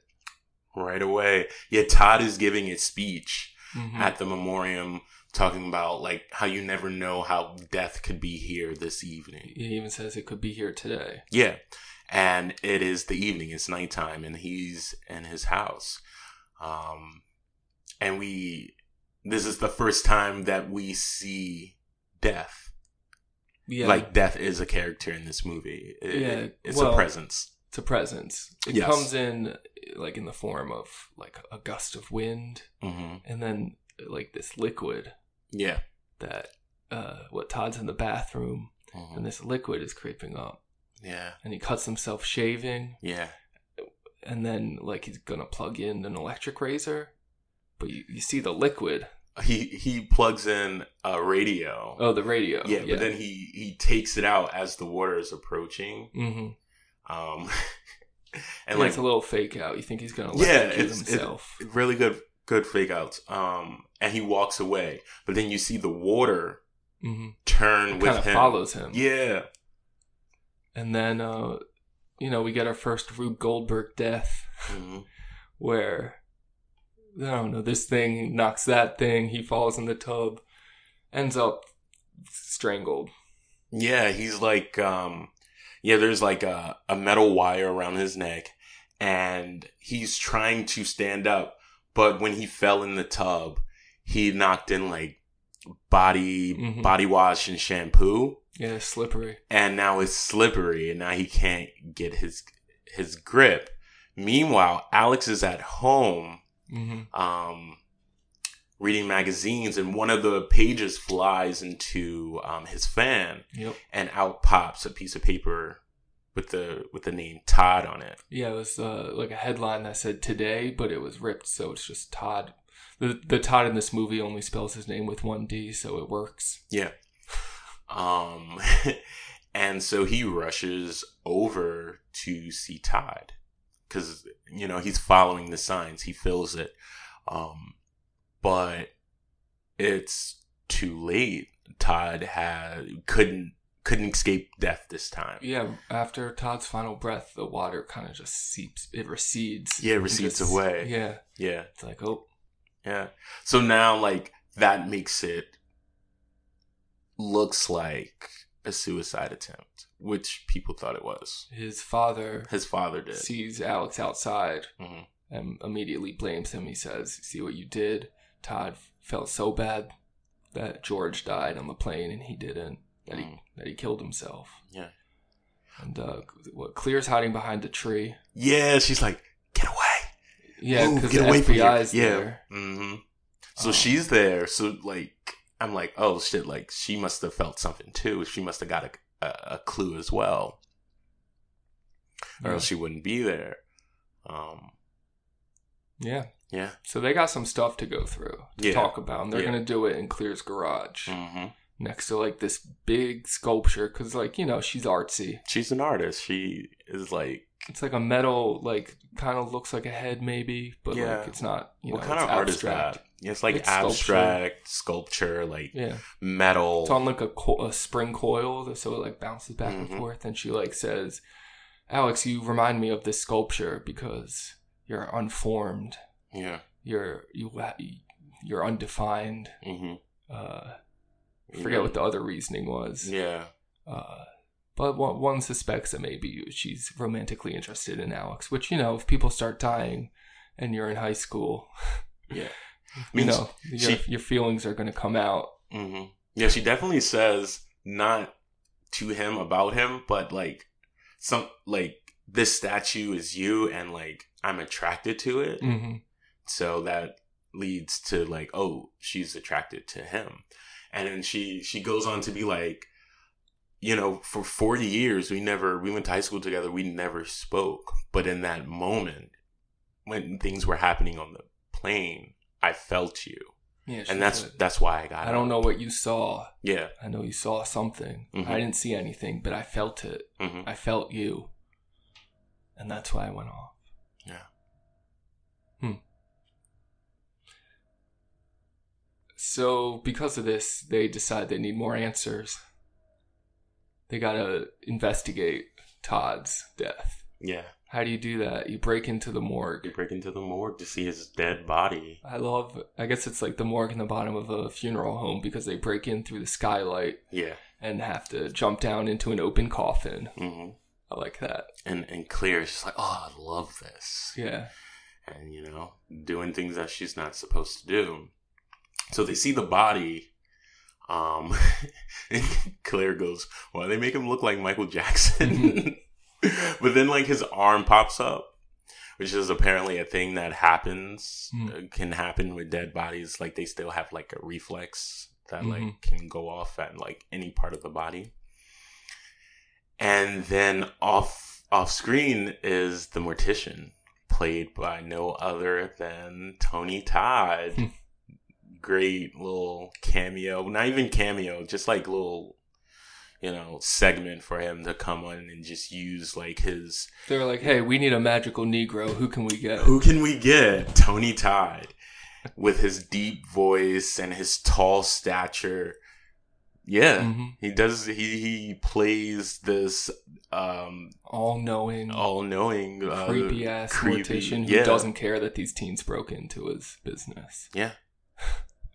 Right away. Yeah, Todd is giving his speech. Mm-hmm. At the memoriam, talking about like how you never know how death could be here this evening. He even says it could be here today. Yeah. And it is the evening. It's nighttime, and he's in his house. Um, and we, this is the first time that we see death. Yeah. Like death is a character in this movie. It, yeah. It, it's well, a presence. It's a presence. It yes. comes in like in the form of like a gust of wind, mm-hmm. and then like this liquid. Yeah. That uh, what Todd's in the bathroom, mm-hmm. and this liquid is creeping up. Yeah. And he cuts himself shaving. Yeah. And then like he's gonna plug in an electric razor, but you, you see the liquid. He he plugs in a radio. Oh, the radio. Yeah, yeah. But then he he takes it out as the water is approaching. Mm-hmm. Um, and yeah, like it's a little fake out. You think he's gonna let yeah, it's, himself? It's really good, good fake outs. Um, and he walks away, but then you see the water mm-hmm. turn it with him. Kind of follows him. Yeah. And then, uh, you know, we get our first Rube Goldberg death mm-hmm. where, I don't know, this thing knocks that thing. He falls in the tub, ends up strangled. Yeah, he's like, um, yeah, there's like a, a metal wire around his neck. And he's trying to stand up, but when he fell in the tub, he knocked in like body mm-hmm. body wash and shampoo. Yeah, it's slippery. And now it's slippery, and now he can't get his his grip. Meanwhile, Alex is at home mm-hmm. um, reading magazines, and one of the pages flies into um, his fan, yep. and out pops a piece of paper. With the with the name Todd on it. Yeah, it was uh, like a headline that said today, but it was ripped, so it's just Todd. The the Todd in this movie only spells his name with one D, so it works. Yeah. Um, and so he rushes over to see Todd because, you know, he's following the signs. He feels it. Um, but it's too late. Todd had couldn't. Couldn't escape death this time. Yeah, after Todd's final breath, the water kind of just seeps. It recedes. Yeah, it recedes just, away. Yeah. Yeah. It's like, oh. Yeah. So now, like, that makes it looks like a suicide attempt, which people thought it was. His father. His father did. Sees Alex outside mm-hmm. and immediately blames him. He says, see what you did? Todd felt so bad that George died on the plane and he didn't. That he mm. that he killed himself. Yeah. And uh, what Clear's hiding behind the tree. Yeah, she's like, get away. Yeah, because the F B I's there. Yeah. Mm-hmm. So um, she's there. So, like, I'm like, oh, shit, like, she must have felt something, too. She must have got a, a, a clue as well. Or yeah. else she wouldn't be there. Um. Yeah. Yeah. So they got some stuff to go through, to yeah. talk about. And they're yeah. going to do it in Clear's garage. Mm-hmm. Next to, like, this big sculpture. Because, like, you know, she's artsy. She's an artist. She is, like... It's, like, a metal, like, kind of looks like a head, maybe. But, yeah. like, it's not, you what know, kind of art abstract. Is that? It's, like, it's abstract sculpture, sculpture like, yeah. metal. It's on, like, a, co- a spring coil. So it, like, bounces back mm-hmm. and forth. And she, like, says, Alex, you remind me of this sculpture because you're unformed. Yeah. You're, you, you're undefined. Mm-hmm. Uh... I forget yeah. what the other reasoning was. Yeah. Uh, but one, one suspects that maybe she's romantically interested in Alex, which, you know, if people start dying and you're in high school, yeah, I mean, you know, she, your, she, your feelings are going to come out. Mm-hmm. Yeah, she definitely says not to him about him, but like some like this statue is you and like I'm attracted to it. Mm-hmm. So that leads to like, oh, she's attracted to him. And then she, she goes on to be like, you know, for forty years, we never, we went to high school together. We never spoke. But in that moment, when things were happening on the plane, I felt you. Yeah, and that's, said, that's why I got it. I don't know what you saw. Yeah. I know you saw something. Mm-hmm. I didn't see anything, but I felt it. Mm-hmm. I felt you. And that's why I went off. Yeah. Hmm. So, because of this, they decide they need more answers. They gotta investigate Todd's death. Yeah. How do you do that? You break into the morgue. You break into the morgue to see his dead body. I love... I guess it's like the morgue in the bottom of a funeral home because they break in through the skylight. Yeah. And have to jump down into an open coffin. Mm-hmm. I like that. And, and Clear is just like, oh, I love this. Yeah. And, you know, doing things that she's not supposed to do. So they see the body, um, and Claire goes, well, they make him look like Michael Jackson. But then, like, his arm pops up, which is apparently a thing that happens, mm. can happen with dead bodies. Like, they still have, like, a reflex that, mm-hmm. like, can go off at, like, any part of the body. And then off, off screen is the mortician, played by no other than Tony Todd. Great little cameo, not even cameo, just like little, you know, segment for him to come on and just use like his. They were like, hey, we need a magical Negro. Who can we get? Who can we get? Tony Todd with his deep voice and his tall stature Yeah, mm-hmm. he does. He he plays this um, all-knowing, all-knowing, creepy ass uh, mortician who yeah. doesn't care that these teens broke into his business. Yeah,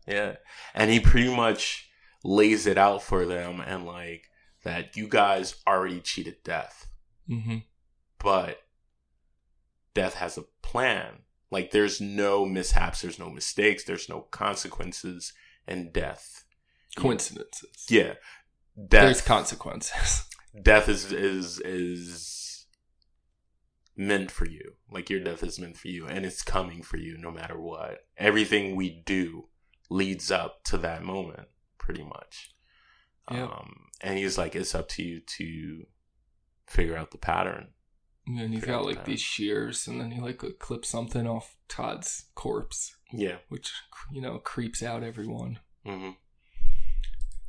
yeah, and he pretty much lays it out for them, and like that you guys already cheated death, mm-hmm. but death has a plan. Like there's no mishaps, there's no mistakes, there's no consequences, and death. Coincidences. Yeah. Death, there's consequences. Death is, is is meant for you. Like your death is meant for you and it's coming for you no matter what. Everything we do leads up to that moment pretty much. Yeah. Um, and he's like, it's up to you to figure out the pattern. And then he's got like these shears and then he like clips something off Todd's corpse. Yeah. Which, you know, creeps out everyone. Mm-hmm.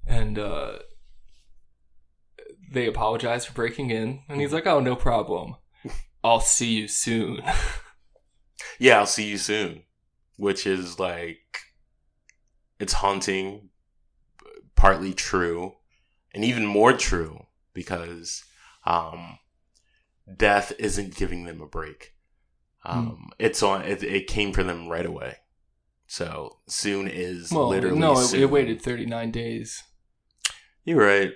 And uh, they apologize for breaking in. And he's like, oh, no problem. I'll see you soon. Yeah, I'll see you soon. Which is like, it's haunting, partly true, and even more true because um, death isn't giving them a break. Um, mm. It's on. It, it came for them right away. So soon is well, literally no, soon. No, it, it waited thirty-nine days. You're right.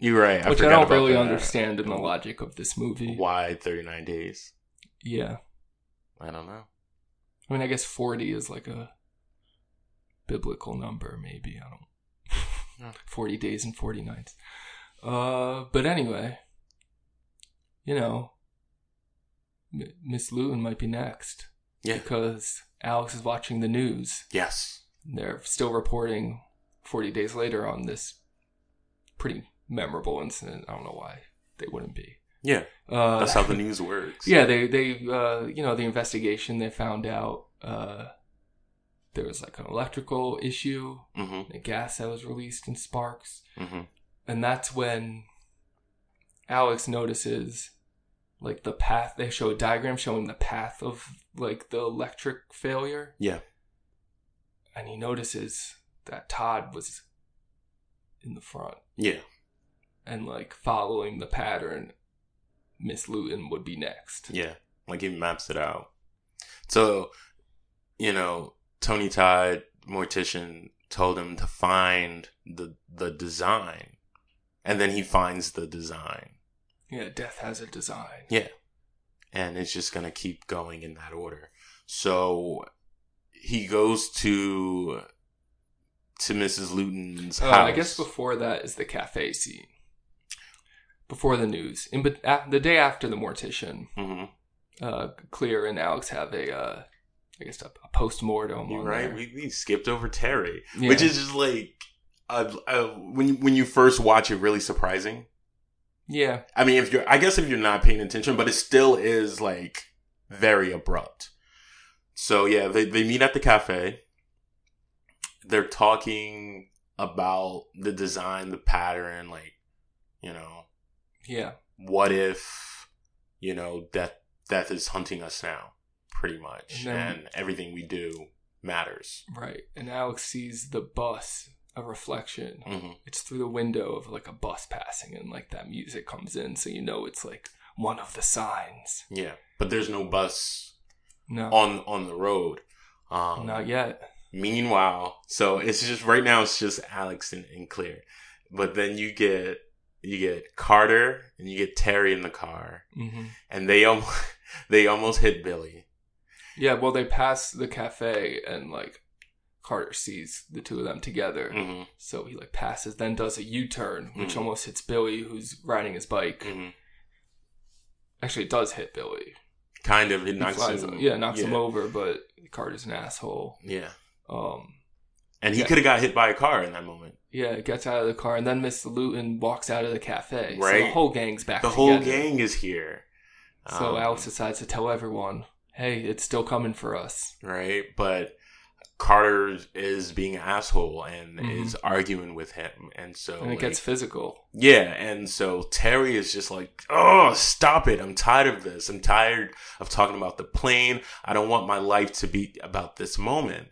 You're right. I Which I don't really that. understand in the logic of this movie. Why thirty-nine days? Yeah. I don't know. I mean, I guess forty is like a biblical number, maybe. I don't know. forty days and forty nights. Uh, but anyway, you know, Miss Lewin might be next. Yeah. Because Alex is watching the news. Yes. They're still reporting forty days later on this pretty memorable incident. I don't know why they wouldn't be. Yeah. Uh, that's how the news works. Yeah. They, they uh, you know, the investigation, they found out uh, there was like an electrical issue, mm-hmm. a gas that was released in sparks. Mm-hmm. And that's when Alex notices like the path. They show a diagram showing the path of like the electric failure. Yeah. And he notices that Todd was in the front. Yeah. And like following the pattern, Miss Luton would be next. Yeah. Like he maps it out. So, you know, Tony Todd, mortician, told him to find the the design. And then he finds the design. Yeah, death has a design. Yeah. And it's just going to keep going in that order. So he goes to to Missus Luton's uh, house. I guess before that is the cafe scene. Before the news. In, but at, the day after the mortician, mm-hmm. uh, Clear and Alex have a, uh, I guess, a, a post-mortem. You're right. We, we skipped over Terry. Yeah. Which is just like, uh, uh, when when you first watch it, really surprising. Yeah. I mean, if you're, I guess if you're not paying attention, but it still is like very abrupt. So yeah, they, they meet at the cafe. They're talking about the design, the pattern, like, you know, yeah. What if, you know, death, death is hunting us now pretty much. And, then, and everything we do matters. Right. And Alex sees the bus. A reflection. Mm-hmm. It's through the window of like a bus passing and like that music comes in. So, you know, it's like one of the signs. Yeah. But there's no bus no. on on the road. Um, Not yet. Meanwhile. So it's just right now it's just Alex and, and Clear. But then you get you get Carter and you get Terry in the car. Mm-hmm. And they almost, they almost hit Billy. Yeah. Well, they pass the cafe and like Carter sees the two of them together. Mm-hmm. So he like passes, then does a U-turn, which mm-hmm. almost hits Billy, who's riding his bike. Mm-hmm. Actually, it does hit Billy. Kind of. It knocks him. him. Yeah, knocks yeah. him over, but Carter's an asshole. Yeah. Um, and he yeah. could have got hit by a car in that moment. Yeah, gets out of the car, and then Miss Luton walks out of the cafe. Right. So the whole gang's back the together. The whole gang is here. So um, Alex decides to tell everyone, hey, it's still coming for us. Right, but Carter is being an asshole and mm-hmm. is arguing with him, and so and it like, gets physical. Yeah, and so Terry is just like, "Oh, stop it! I'm tired of this. I'm tired of talking about the plane. I don't want my life to be about this moment."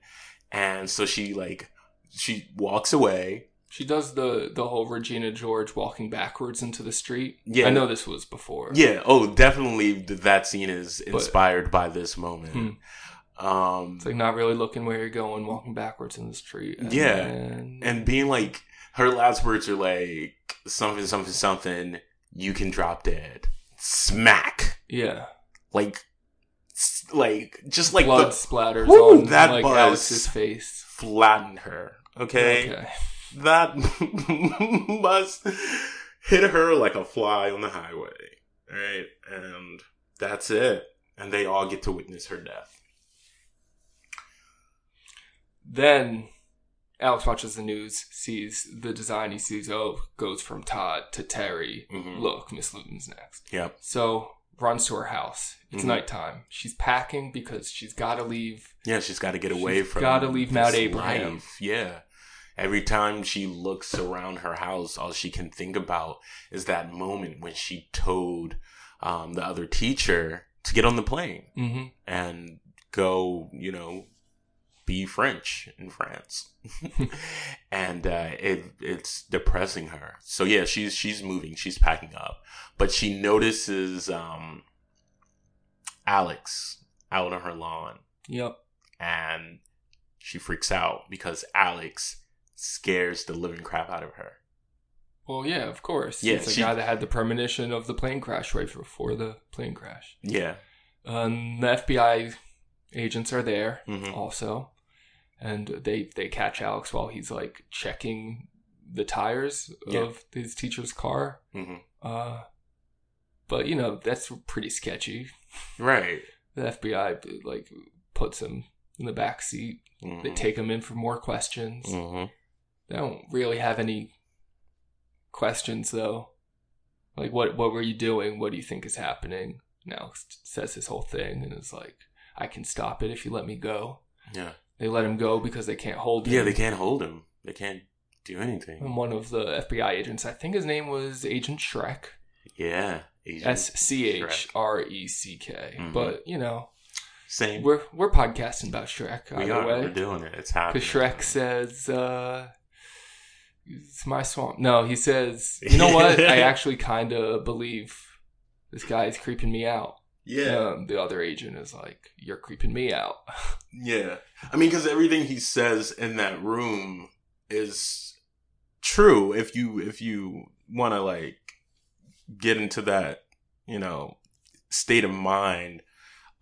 And so she like she walks away, She does the, the whole Regina George walking backwards into the street. Yeah. I know this was before. Yeah. Oh, definitely that scene is inspired but, by this moment. Hmm. Um, it's like not really looking where you're going, walking backwards in the street. And yeah. Then... And being like, her last words are like, something, something, something, you can drop dead. Smack. Yeah. Like, like just like blood the, splatters woo, on that like, Alice's face. Flattened her. Okay. Okay. That must hit her like a fly on the highway, right? And that's it. And they all get to witness her death. Then Alex watches the news, sees the design. He sees, oh, goes from Todd to Terry. Mm-hmm. Look, Miss Luton's next. Yep. So runs to her house. It's mm-hmm. nighttime. She's packing because she's got to leave. Yeah, she's got to get away she's from. She's got to leave Mount Abraham. Life. Yeah. Every time she looks around her house, all she can think about is that moment when she told um, the other teacher to get on the plane mm-hmm. and go, you know, be French in France. And uh, it it's depressing her. So, yeah, she's she's moving. She's packing up. But she notices um, Alex out on her lawn. Yep. And she freaks out because Alex... scares the living crap out of her. Well, yeah, of course. Yeah, it's a she, guy that had the premonition of the plane crash right before the plane crash. Yeah. Um, the F B I agents are there mm-hmm. also. And they, they catch Alex while he's like checking the tires yeah. of his teacher's car. Mm-hmm. Uh, but, you know, that's pretty sketchy. Right. The F B I like puts him in the back seat. Mm-hmm. They take him in for more questions. Mm-hmm. They don't really have any questions, though. Like, what what were you doing? What do you think is happening? And Alex says his whole thing, and it's like, I can stop it if you let me go. Yeah. They let him go because they can't hold him. Yeah, they can't hold him. They can't do anything. And one of the F B I agents, I think his name was Agent Shrek. Yeah. S C H R E C K. Mm-hmm. But, you know... Same. We're we're podcasting about Shrek. We are. Way. We're doing it. It's happening. Because Shrek says, uh, "It's my swamp." No, he says, "You know what? I actually kind of believe this guy is creeping me out." Yeah. Um, the other agent is like, "You're creeping me out." Yeah. I mean, because everything he says in that room is true. If you if you want to like get into that, you know, state of mind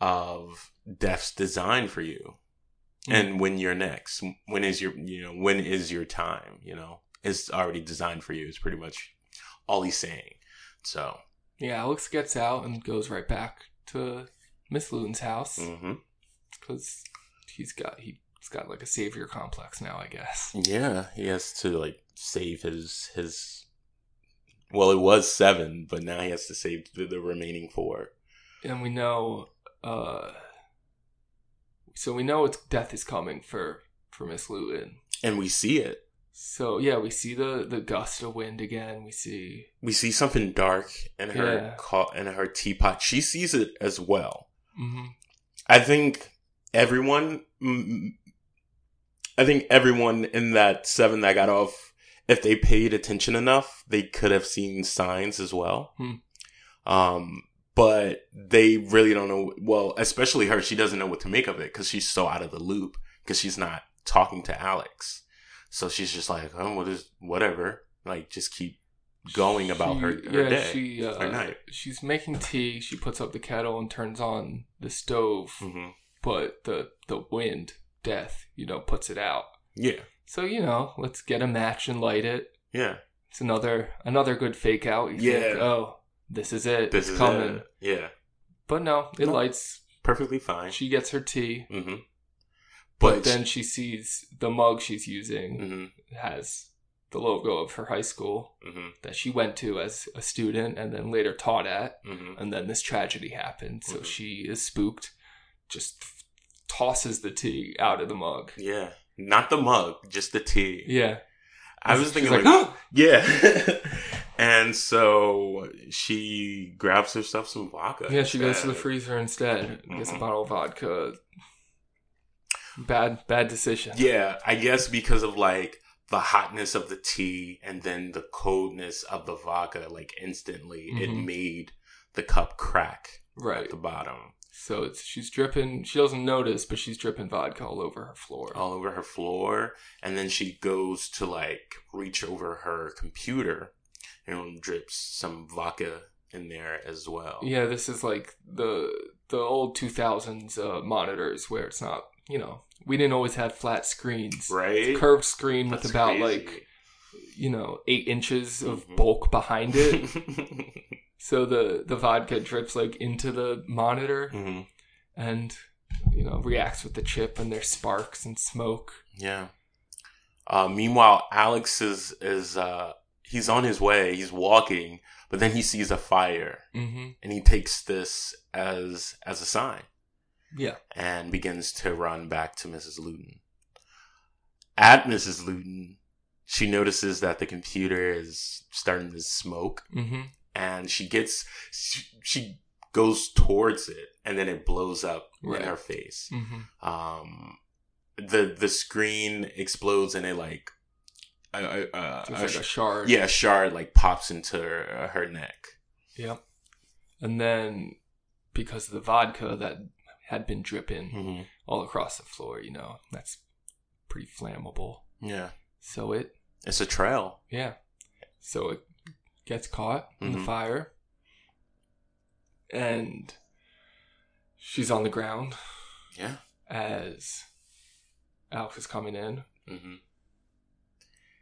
of death's design for you mm. and when you're next, when is your, you know, when is your time, you know, it's already designed for you is pretty much all he's saying. So yeah, Alex gets out and goes right back to Miss Luton's house because mm-hmm. he's got he's got like a savior complex now, I guess. Yeah, he has to like save his his well, it was seven, but now he has to save the, the remaining four. And we know Uh, so we know it's death is coming for, for Miss Luton. And we see it. So yeah, we see the, the gust of wind again. We see we see something dark in her yeah. co- in her teapot. She sees it as well. Mm-hmm. I think everyone, I think everyone in that seven that got off, if they paid attention enough, they could have seen signs as well. Hmm. Um. But they really don't know. Well, especially her. She doesn't know what to make of it because she's so out of the loop because she's not talking to Alex. So she's just like, oh, well, just, whatever. Like, just keep going she, about her, her yeah, day, she, uh, her night. She's making tea. She puts up the kettle and turns on the stove. Mm-hmm. But the, the wind, death, you know, puts it out. Yeah. So, you know, let's get a match and light it. Yeah. It's another another good fake out. You yeah. think, oh. This is it. This it's is coming. It. Yeah. But no, it no, lights. Perfectly fine. She gets her tea. Mm-hmm. But, but then she sees the mug she's using mm-hmm. has the logo of her high school mm-hmm. that she went to as a student and then later taught at. Mm-hmm. And then this tragedy happened. So mm-hmm. she is spooked, just tosses the tea out of the mug. Yeah. Not the mug, just the tea. Yeah. I was thinking like, like oh! yeah. And so she grabs herself some vodka. Yeah, she instead. goes to the freezer instead and gets mm-hmm. a bottle of vodka. Bad, bad decision. Yeah, I guess because of like the hotness of the tea and then the coldness of the vodka, like instantly, mm-hmm. it made the cup crack right at the bottom. So it's, she's dripping, she doesn't notice, but she's dripping vodka all over her floor. All over her floor. And then she goes to like reach over her computer and drips some vodka in there as well. Yeah, this is like the the old two thousands uh, monitors where it's not, you know, we didn't always have flat screens. Right. It's a curved screen That's with about crazy. like, you know, eight inches of mm-hmm. bulk behind it. So the, the vodka drips like into the monitor mm-hmm. and, you know, reacts with the chip and there's sparks and smoke. Yeah. Uh, meanwhile, Alex is, is uh, he's on his way. He's walking, but then he sees a fire mm-hmm. and he takes this as as a sign. Yeah. And begins to run back to Missus Luton. At Missus Luton, she notices that the computer is starting to smoke. Mm-hmm. And she gets, she, she goes towards it and then it blows up right in her face. Mm-hmm. Um, the the screen explodes and it like, uh, uh, a, like a shard. Yeah, a shard like pops into her, her neck. Yeah. And then because of the vodka that had been dripping mm-hmm. all across the floor, you know, that's pretty flammable. Yeah. So it... It's a trail. Yeah. So it gets caught in mm-hmm. the fire. And she's on the ground. Yeah. As Alf is coming in. Mm-hmm.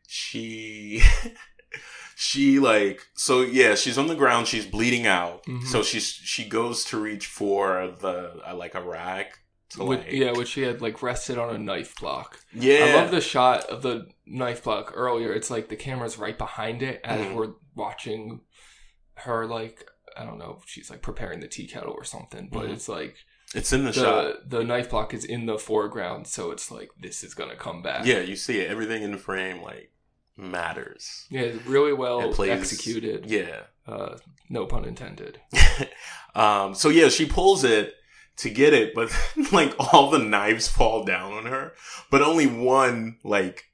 She... she like... So yeah, she's on the ground. She's bleeding out. Mm-hmm. So she's she goes to reach for the uh, like a rag. To, which, like... Yeah, which she had like rested on a knife block. Yeah. I love the shot of the knife block earlier. It's like the camera's right behind it as mm-hmm. we're watching her, like, I don't know, she's like preparing the tea kettle or something, but mm-hmm. it's like it's in the, the shot. The knife block is in the foreground, so it's like this is gonna come back. Yeah, you see it. Everything in the frame like matters. Yeah, it's really well it plays, executed. Yeah, uh, no pun intended. um, so yeah, she pulls it to get it, but like all the knives fall down on her, but only one like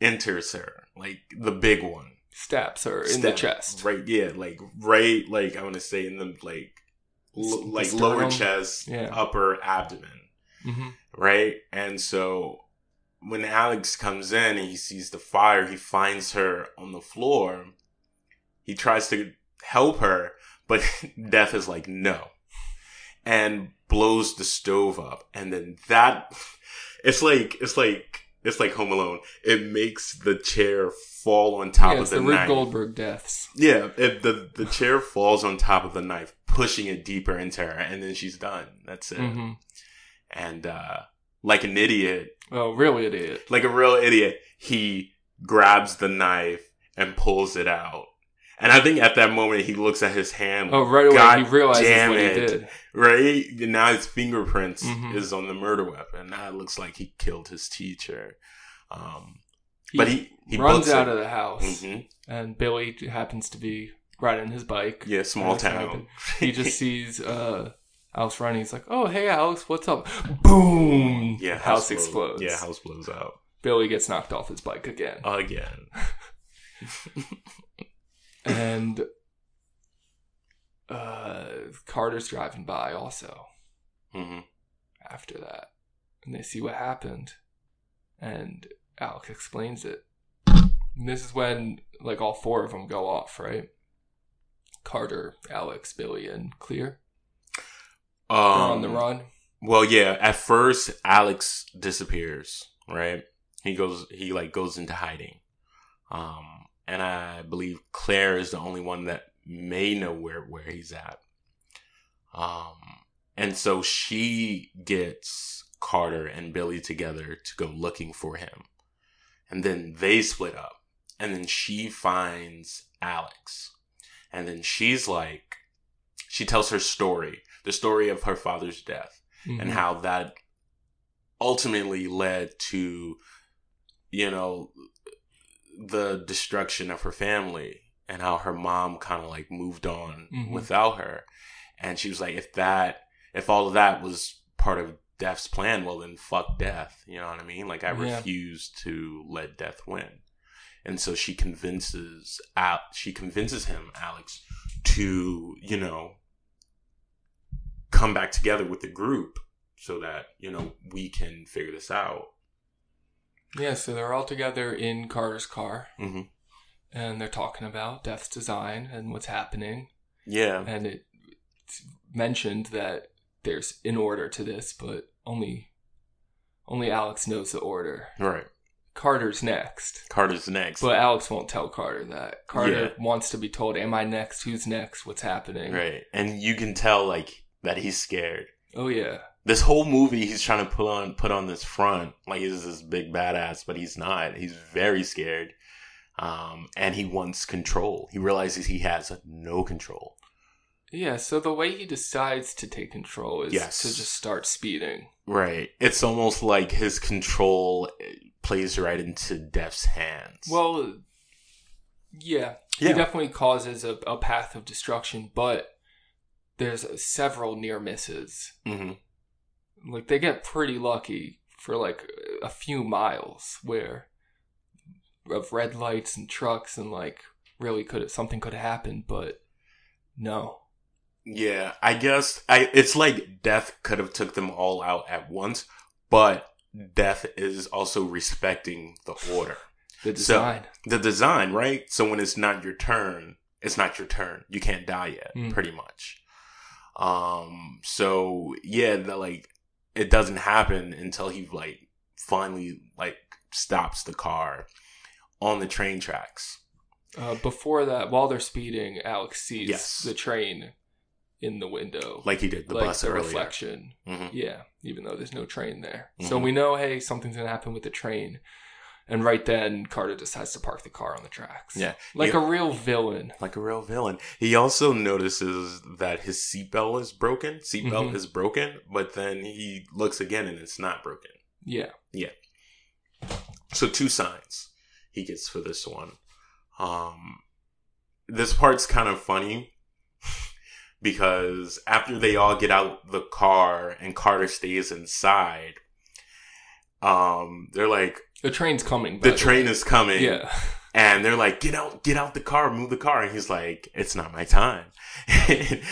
enters her, like the big one. Stabs her Stab, in the chest. Right, yeah, like, right, like, I want to say in the, like, l- like sternum. Lower chest, yeah. upper abdomen, mm-hmm. right? And so, when Alex comes in and he sees the fire, he finds her on the floor. He tries to help her, but Death is like, no. And blows the stove up. And then that, it's like, it's like, it's like Home Alone. It makes the chair fall on top yeah, of the, the knife. It's the Rick Goldberg deaths. Yeah, it, the the chair falls on top of the knife, pushing it deeper into her, and then she's done. That's it. Mm-hmm. And uh, like an idiot. Oh, real idiot. Like a real idiot, he grabs the knife and pulls it out. And I think at that moment, he looks at his hand. Oh, right away, God he realizes damn what it, he did. Right? And now his fingerprints mm-hmm. is on the murder weapon. Now it looks like he killed his teacher. Um, he but he, he runs out it. of the house. Mm-hmm. And Billy happens to be riding his bike. Yeah, small town. He just sees uh, Alex running. He's like, oh, hey, Alex, what's up? Boom! Yeah, house, house explodes. Blows. Yeah, house blows out. Billy gets knocked off his bike again. Again. And uh, Carter's driving by also mm-hmm. after that. And they see what happened. And Alex explains it. And this is when, like, all four of them go off, right? Carter, Alex, Billy, and Clear. Um, They're on the run. Well, yeah. At first, Alex disappears, right? He goes, he, like, goes into hiding. Um. And I believe Claire is the only one that may know where, where he's at. Um, and so she gets Carter and Billy together to go looking for him. And then they split up. And then she finds Alex. And then she's like, she tells her story. The story of her father's death. Mm-hmm. And how that ultimately led to, you know... the destruction of her family and how her mom kind of like moved on mm-hmm. without her. And she was like, if that, if all of that was part of Death's plan, well then fuck Death. You know what I mean? Like I yeah. refuse to let Death win. And so she convinces Al- she convinces him, Alex, to, you know, come back together with the group so that, you know, we can figure this out. Yeah, so they're all together in Carter's car. Mm-hmm. And they're talking about Death's design and what's happening. Yeah. And it, it's mentioned that there's an order to this, but only only Alex knows the order. Right. Carter's next. Carter's next. But Alex won't tell Carter that. Carter yeah. wants to be told, am I next? Who's next? What's happening? Right. And you can tell, like, that he's scared. Oh, yeah. This whole movie, he's trying to put on put on this front. Like, he's this big badass, but he's not. He's very scared. Um, and he wants control. He realizes he has no control. Yeah, so the way he decides to take control is yes. to just start speeding. Right. It's almost like his control plays right into Death's hands. Well, yeah. yeah. He definitely causes a, a path of destruction, but there's several near misses. Mm-hmm. Like, they get pretty lucky for, like, a few miles where... of red lights and trucks and, like, really could have, something could have happened, but no. Yeah, I guess I. It's like Death could have took them all out at once, but Death is also respecting the order. The design. So, the design, right? So when it's not your turn, it's not your turn. You can't die yet, mm. pretty much. Um. So, yeah, the, like, it doesn't happen until he, like, finally, like, stops the car on the train tracks. Uh, before that, while they're speeding, Alex sees yes. the train in the window. Like he did the like bus the earlier. Reflection. Mm-hmm. Yeah, even though there's no train there. Mm-hmm. So we know, hey, something's going to happen with the train. And right then, Carter decides to park the car on the tracks. Yeah. Like he, a real villain. Like a real villain. He also notices that his seatbelt is broken. Seatbelt mm-hmm. is broken. But then he looks again and it's not broken. Yeah. Yeah. So two signs he gets for this one. Um, this part's kind of funny because after they all get out the car and Carter stays inside, um, they're like, the train's coming. The train is coming. Yeah. And they're like, get out, get out the car, move the car. And he's like, it's not my time.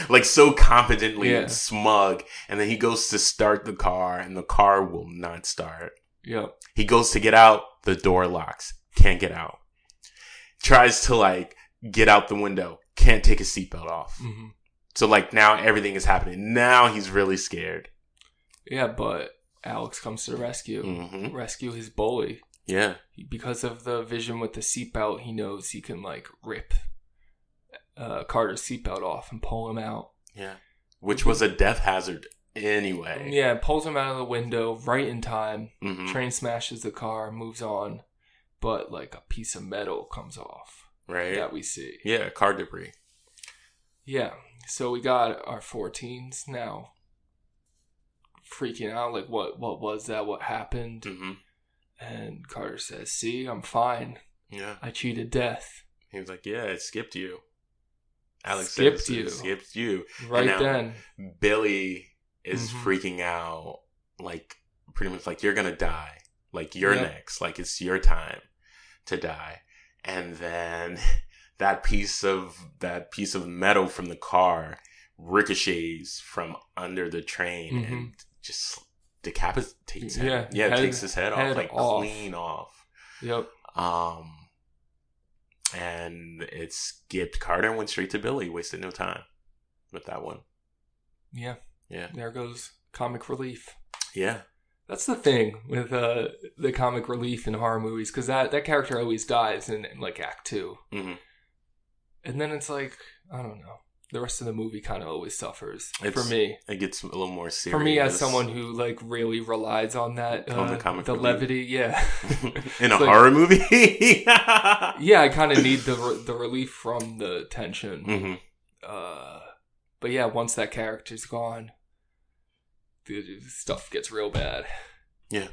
Like so confidently yeah. and smug. And then he goes to start the car and the car will not start. Yeah. He goes to get out. The door locks. Can't get out. Tries to, like, get out the window. Can't take his seatbelt off. Mm-hmm. So, like, now everything is happening. Now he's really scared. Yeah, but Alex comes to the rescue. Mm-hmm. Rescue his bully. Yeah. Because of the vision with the seatbelt, he knows he can, like, rip uh, Carter's seatbelt off and pull him out. Yeah. Which was a death hazard anyway. Yeah, pulls him out of the window right in time. Mm-hmm. Train smashes the car, moves on. But, like, a piece of metal comes off. Right. That we see. Yeah, car debris. Yeah. So we got our fourteens now freaking out. Like, what What was that? What happened? Mm-hmm. And Carter says, see, I'm fine. Yeah. I cheated Death. He was like, yeah, it skipped you. Alex skipped says, you. It skipped you. Right and now then. Billy is mm-hmm. freaking out. Like, pretty much like, you're going to die. Like, you're yep. next. Like, it's your time to die. And then that piece of that piece of metal from the car ricochets from under the train mm-hmm. and just decapitates him. Yeah, yeah, head, takes his head, head off, like off. Clean off. Yep. Um, and it skipped Carter and went straight to Billy. Wasted no time with that one. Yeah. Yeah. There goes comic relief. Yeah. That's the thing with uh, the comic relief in horror movies, because that, that character always dies in, in like, Act two. Mm-hmm. And then it's like, I don't know. The rest of the movie kind of always suffers, it's, for me. It gets a little more serious. For me, as someone who, like, really relies on that. Uh, on the comic The relief. Levity, yeah. In a like, horror movie? Yeah, I kind of need the re- the relief from the tension. Mm-hmm. Uh, but yeah, once that character's gone... stuff gets real bad. Yeah.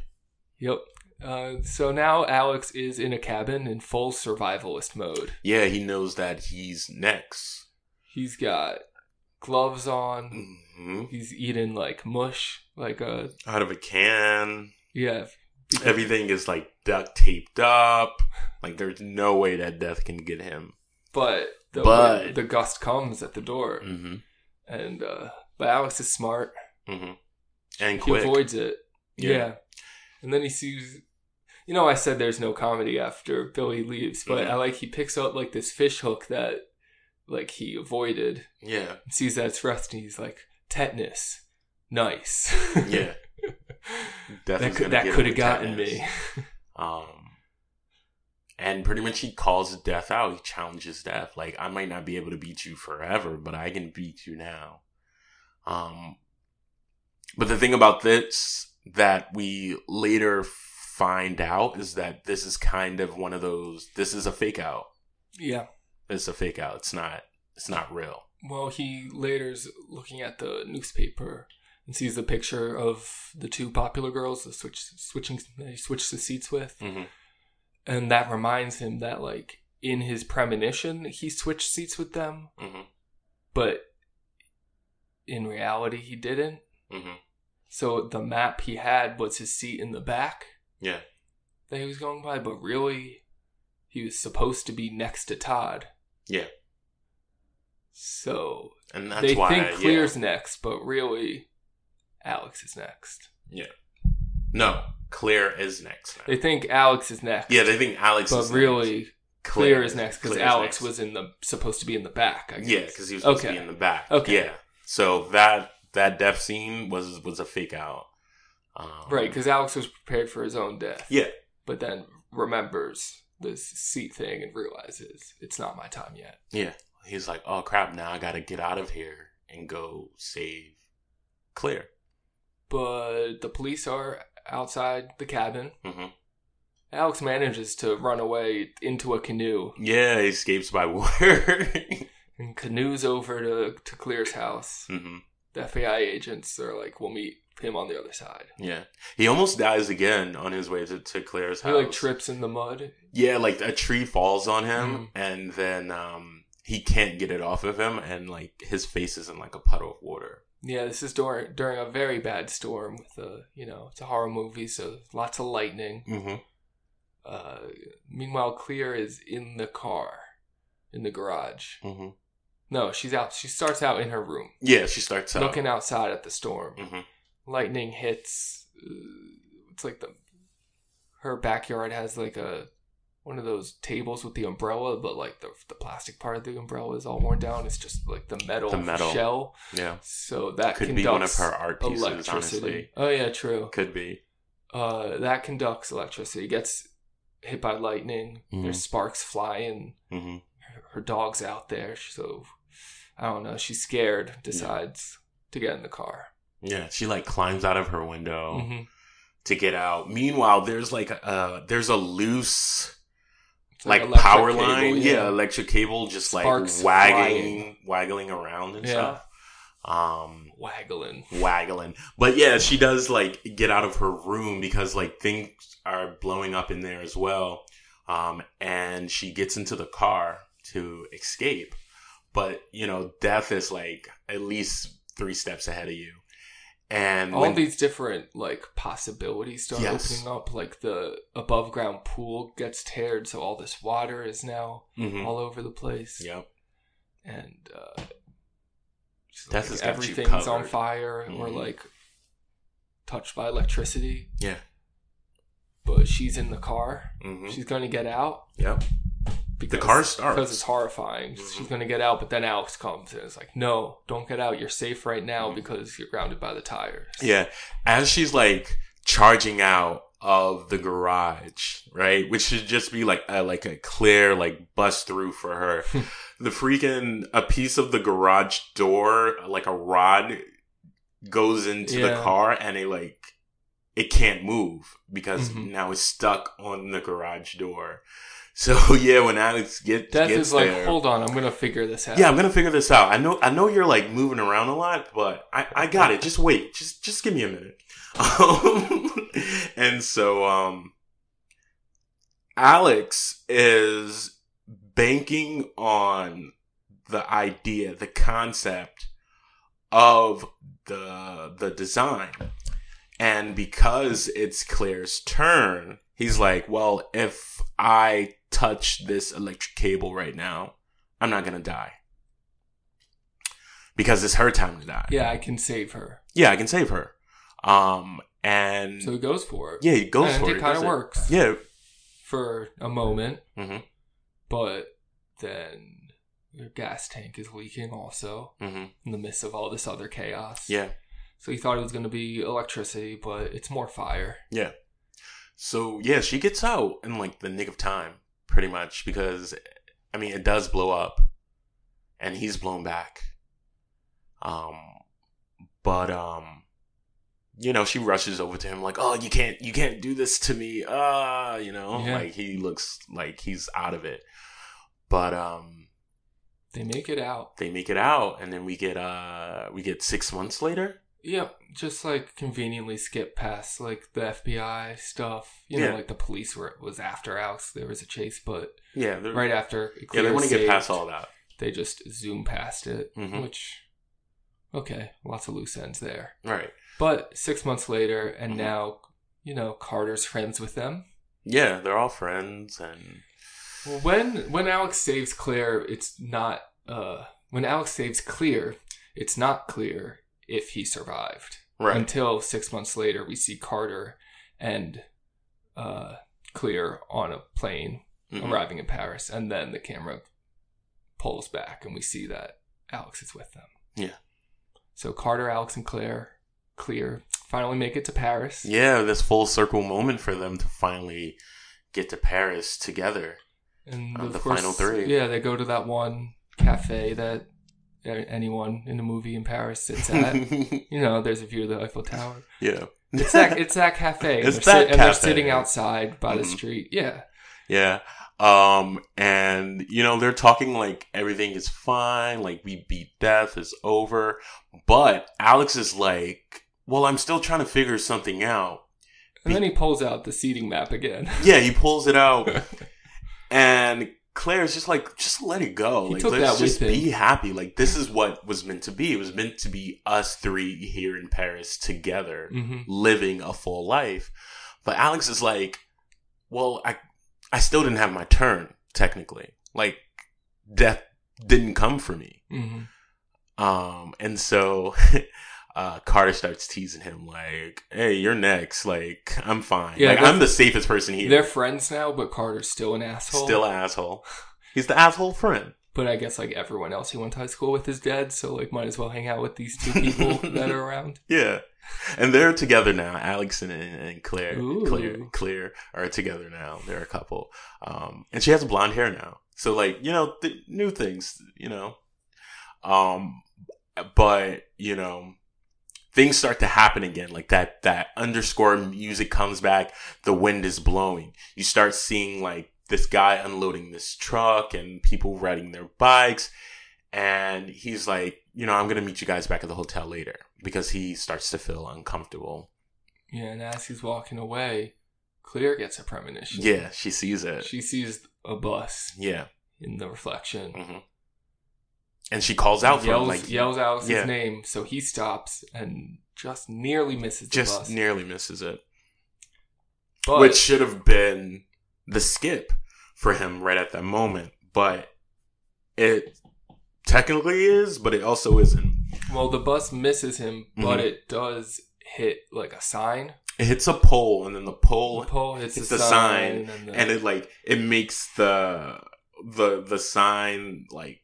Yep. Uh, so now Alex is in a cabin in full survivalist mode. Yeah, he knows that he's next. He's got gloves on. Mm-hmm. He's eating like mush, like a out of a can. Yeah, Everything is like duct taped up. Like there's no way that death can get him. But the, but. the gust comes at the door. Mm-hmm. And uh, but Alex is smart. Mm-hmm. And quick. He avoids it. Yeah. yeah. And then he sees... You know, I said there's no comedy after Billy leaves, but mm-hmm. I like he picks up like this fish hook that like he avoided. Yeah. And sees that it's rusty. He's like, tetanus. Nice. Yeah. That could, that could have gotten tetanus. me. um, and pretty much he calls death out. He challenges death. Like, I might not be able to beat you forever, but I can beat you now. Um, but the thing about this that we later find out is that this is kind of one of those, this is a fake out. Yeah. It's a fake out. It's not, it's not real. Well, he later's looking at the newspaper and sees the picture of the two popular girls the switch, switching, they switched the seats with. Mm-hmm. And that reminds him that like in his premonition, he switched seats with them, mm-hmm. but in reality he didn't. Mm-hmm. So the map he had was his seat in the back. Yeah. That he was going by, but really, he was supposed to be next to Todd. Yeah. So, and that's they why, think Clear's yeah. next, but really, Alex is next. Yeah. No, Clear is next now. They think Alex is next. Yeah, they think Alex is really, next. But really, Clear is next because Alex next. was in the supposed to be in the back, I guess. Yeah, because he was supposed okay. to be in the back. Okay. Yeah. So, that that death scene was, was a fake out. Um, right, because Alex was prepared for his own death. Yeah. But then remembers this seat thing and realizes it's not my time yet. Yeah. He's like, oh, crap, now I got to get out of here and go save Claire. But the police are outside the cabin. Mm-hmm. Alex manages to run away into a canoe. Yeah, he escapes by water. And canoes over to, to Claire's house. Mm-hmm. The F B I agents are like, we'll meet him on the other side. Yeah. He almost dies again on his way to, to Claire's house. He like trips in the mud. Yeah, like a tree falls on him mm. and then um, he can't get it off of him and like his face is in like a puddle of water. Yeah, this is during, during a very bad storm with a, you know, it's a horror movie, so lots of lightning. Mm-hmm. Uh, meanwhile, Claire is in the car, in the garage. Mm-hmm. No, she's out. She starts out in her room. Yeah, she starts out. Looking outside at the storm. Mm-hmm. Lightning hits, it's like the, her backyard has like a, one of those tables with the umbrella, but like the the plastic part of the umbrella is all worn down. It's just like the metal, the metal. shell. Yeah. So that could be one of her art pieces, electricity. honestly. Oh yeah, true. Could be. Uh, that conducts electricity. It gets hit by lightning. Mm-hmm. There's sparks flying. Mm-hmm. Her, her dog's out there. So I don't know. She's scared, decides yeah. to get in the car. Yeah, she like climbs out of her window mm-hmm. to get out. Meanwhile, there's like a uh, there's a loose it's like, like power cable, line, yeah. yeah, electric cable just Sparks like wagging, flying. waggling around and yeah. stuff. Um, waggling, waggling. But yeah, she does like get out of her room because like things are blowing up in there as well. Um, and she gets into the car to escape. But you know, death is like at least three steps ahead of you. And all when, these different like possibilities start yes. opening up, like the above ground pool gets teared, so all this water is now mm-hmm. all over the place. Yep. And uh like, everything's on fire mm-hmm. or like touched by electricity. Yeah. But she's in the car. Mm-hmm. She's gonna get out. Yep. Because, the car starts. Because it's horrifying. Mm-hmm. She's going to get out, but then Alex comes and is like, no, don't get out. You're safe right now mm-hmm. because you're grounded by the tires. Yeah. As she's like charging out of the garage, right? Which should just be like a, like a clear, like bust through for her. The freaking, a piece of the garage door, like a rod goes into yeah. the car and it like, it can't move because mm-hmm. now it's stuck on the garage door. So yeah, when Alex get, Death gets is like, there, hold on, I'm gonna figure this out. Yeah, I'm gonna figure this out. I know, I know you're like moving around a lot, but I, I got it. Just wait, just, just give me a minute. Um, and so, um, Alex is banking on the idea, the concept of the the design, And because it's Claire's turn, he's like, well, if I touch this electric cable right now, I'm not going to die. Because it's her time to die. Yeah, I can save her. Yeah, I can save her. Um, and so he goes for it. Yeah, he goes and for it. it kind of works. Yeah. For a moment. Mm-hmm. But then your gas tank is leaking also mm-hmm. in the midst of all this other chaos. Yeah. So he thought it was going to be electricity, but it's more fire. Yeah. So, yeah, she gets out in, like, the nick of time, pretty much, because, I mean, it does blow up, and he's blown back. Um, but, um, you know, she rushes over to him, like, oh, you can't, you can't do this to me, ah, uh, you know? Yeah. Like, he looks like he's out of it. But, um... They make it out. They make it out, and then we get, uh, we get six months later? Yep, just like conveniently skip past like the F B I stuff. You know, yeah. like the police were was after Alex. There was a chase, but yeah, right after. Yeah, they want to get past all that. They just zoom past it, mm-hmm. which, okay, lots of loose ends there. Right. But six months later, and mm-hmm. now, you know, Carter's friends with them. Yeah, they're all friends. And well, when when Alex saves Claire, it's not. Uh, when Alex saves Claire, it's not clear if he survived. Right. Until six months later, we see Carter and uh, Clear on a plane mm-hmm. arriving in Paris. And then the camera pulls back and we see that Alex is with them. Yeah. So Carter, Alex, and Claire, Clear finally make it to Paris. Yeah, this full circle moment for them to finally get to Paris together. And of the course, final three. Yeah, they go to that one cafe that anyone in a movie in Paris sits at. You know, there's a view of the Eiffel Tower. Yeah. It's that, it's that cafe. It's and that sit, cafe. And they're sitting outside by mm-hmm. the street. Yeah. Yeah. Um, and, you know, they're talking like everything is fine. Like, we beat death. It's over. But Alex is like, well, I'm still trying to figure something out. And Be- then he pulls out the seating map again. Yeah, he pulls it out. And Claire's just like, just let it go. He like, took let's that just with him. Be happy. Like, this is what was meant to be. It was meant to be us three here in Paris together, mm-hmm. living a full life. But Alex is like, well, I, I still didn't have my turn, technically. Like, death didn't come for me. Mm-hmm. Um, and so uh, Carter starts teasing him, like, hey, you're next. Like, I'm fine. Yeah, like, I'm the safest person here. They're friends now, but Carter's still an asshole. Still an asshole. He's the asshole friend. But I guess, like, everyone else he went to high school with is dead, so, like, might as well hang out with these two people that are around. Yeah. And they're together now. Alex and, and Claire, Claire, Claire are together now. They're a couple. Um, and she has blonde hair now. So, like, you know, th- new things, you know. Um, but, you know, things start to happen again. Like, that, that underscore music comes back. The wind is blowing. You start seeing, like, this guy unloading this truck and people riding their bikes. And he's like, you know, I'm going to meet you guys back at the hotel later, because he starts to feel uncomfortable. Yeah. And as he's walking away, Claire gets a premonition. Yeah. She sees it. She sees a bus. Yeah. In the reflection. Mm-hmm. And she calls out for him. Like, yells out his yeah. name. So he stops and just nearly misses the just bus. Just nearly misses it. But which should have been the skip for him right at that moment, but it technically is, but it also isn't. Well, the bus misses him, but mm-hmm. it does hit like a sign. It hits a pole, and then the pole, the pole hits, hits the sign, sign and, the... and it like it makes the the the sign like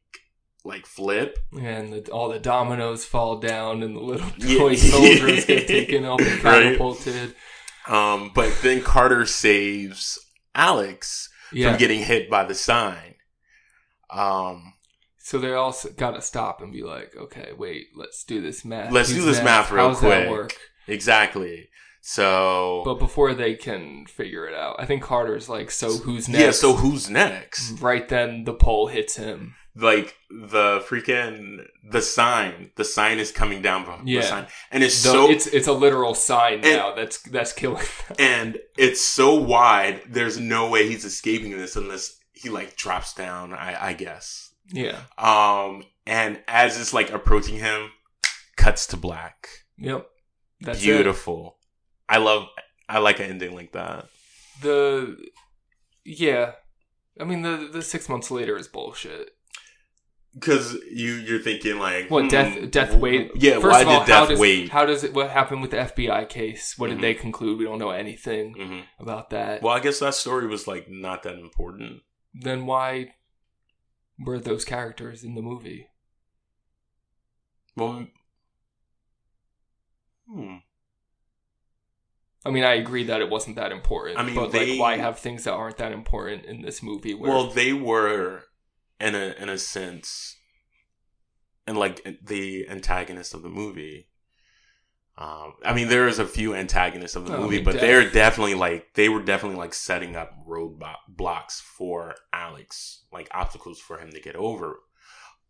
like flip, and the, all the dominoes fall down, and the little toy yeah. soldiers get taken off and catapulted. Right? Um, but then Carter saves Alex yeah. from getting hit by the sign. Um, so they all got to stop and be like, okay, wait, let's do this math. Let's These do this math, math real how's quick. How does that work? Exactly. So, but before they can figure it out, I think Carter's like, so who's next? Yeah, so who's next? Right then the pole hits him. Like the freaking the sign, the sign is coming down from yeah. the sign, and it's the, so it's it's a literal sign and, now that's that's killing them. And it's so wide, there's no way he's escaping this unless he like drops down. I, I guess. Yeah. Um, and as it's like approaching him, cuts to black. Yep. That's beautiful. I love, I like an ending like that. The, yeah. I mean, the the six months later is bullshit. Because you, you're thinking like... What, hmm, death death wait? Yeah, First why of all, did death how does, wait? How does it... What happened with the F B I case? What mm-hmm. did they conclude? We don't know anything mm-hmm. about that. Well, I guess that story was like not that important. Then why were those characters in the movie? Well... Hmm. I mean, I agree that it wasn't that important. I mean, but they, like, why have things that aren't that important in this movie? Where, well, they were... In a in a sense, and like the antagonist of the movie. Um, I mean, there is a few antagonists of the oh, movie, I mean, but def- they're definitely like they were definitely like setting up roadblocks for Alex, like obstacles for him to get over.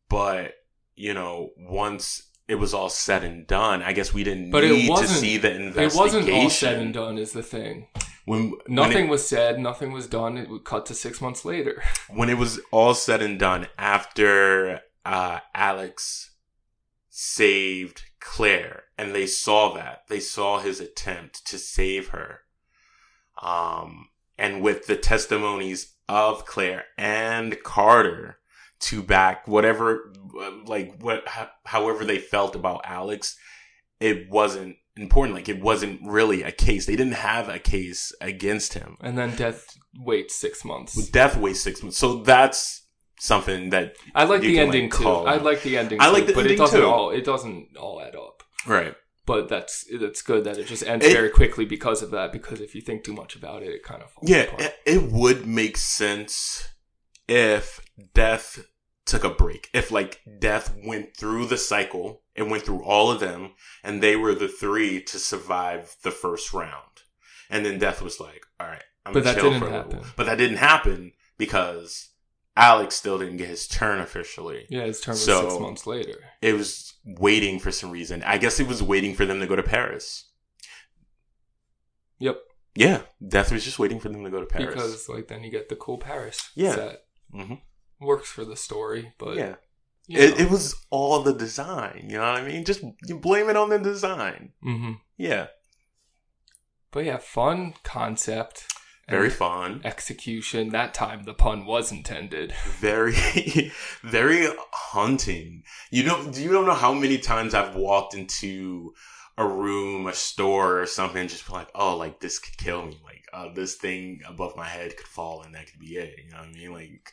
But you know, once it was all said and done, I guess we didn't but need to see the investigation. It wasn't all said and done, is the thing. When nothing when it, was said, nothing was done. It would cut to six months later. When it was all said and done, after uh, Alex saved Claire, and they saw that, they saw his attempt to save her, um, and with the testimonies of Claire and Carter to back whatever, like what, ho- however they felt about Alex, it wasn't important. Like, it wasn't really a case. They didn't have a case against him. And then death waits six months. Death waits six months. So that's something that I like the ending too. I like the ending. I like the ending too. But it doesn't all. It doesn't all add up. Right. But that's that's good that it just ends very quickly because of that. Because if you think too much about it, it kind of falls apart. Yeah, it would make sense if death took a break. If like death went through the cycle. It went through all of them, and they were the three to survive the first round. And then death was like, all right, I'm going to chill for a little. But that didn't happen because Alex still didn't get his turn officially. Yeah, his turn was so six months later. It was waiting for some reason. I guess it was waiting for them to go to Paris. Yep. Yeah, death was just waiting for them to go to Paris. Because like then you get the cool Paris yeah. set. Mm-hmm. Works for the story, but... yeah. You know. It, it was all the design, you know what I mean? Just you blame it on the design. Mm-hmm. Yeah. But yeah, fun concept. Very fun. Execution. That time the pun was intended. Very, very haunting. You don't, you don't know how many times I've walked into a room, a store or something and just be like, oh, like this could kill me. Like uh, this thing above my head could fall and that could be it. You know what I mean? Like...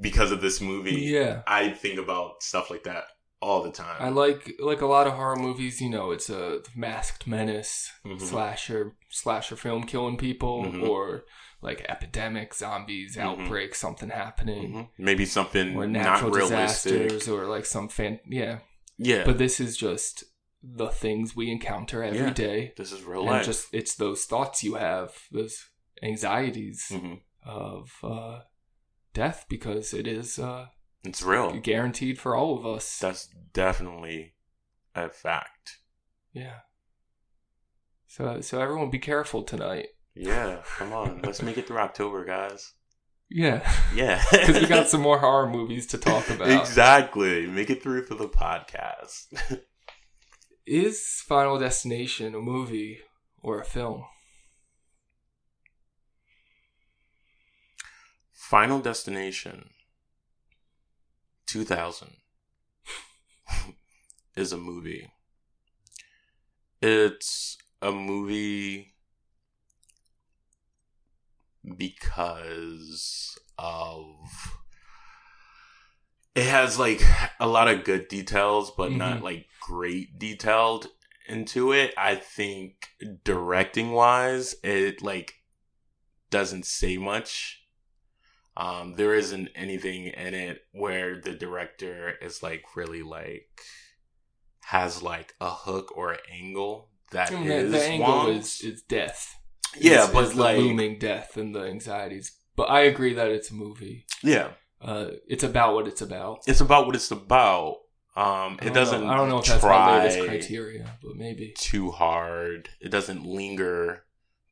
Because of this movie, yeah. I think about stuff like that all the time. I like like a lot of horror movies. You know, it's a masked menace, mm-hmm. slasher slasher film killing people, mm-hmm. or like epidemic, zombies, mm-hmm. outbreak, something happening, mm-hmm. maybe something or natural not disasters, realistic, or like some fan. Yeah, yeah. But this is just the things we encounter every yeah. day. This is real and life. Just it's those thoughts you have, those anxieties mm-hmm. of. Uh, death, because it is uh it's real, guaranteed for all of us. That's definitely a fact. Yeah. So so everyone be careful tonight. Yeah, come on. Let's make it through October, guys. Yeah, yeah. Because we got some more horror movies to talk about. Exactly. Make it through for the podcast. Is Final Destination a movie or a film? Final Destination two thousand is a movie. It's a movie because of... It has like a lot of good details, but mm-hmm. not like great detailed into it. I think directing wise, it like doesn't say much. Um, there isn't anything in it where the director is like really like has like a hook or an angle that I mean, is the angle wants. is is death. Yeah, it's, but it's like the looming death and the anxieties. But I agree that it's a movie. Yeah, uh, it's about what it's about. It's about what it's about. Um, it doesn't. Know. I don't know if that's my latest criteria, but maybe too hard. It doesn't linger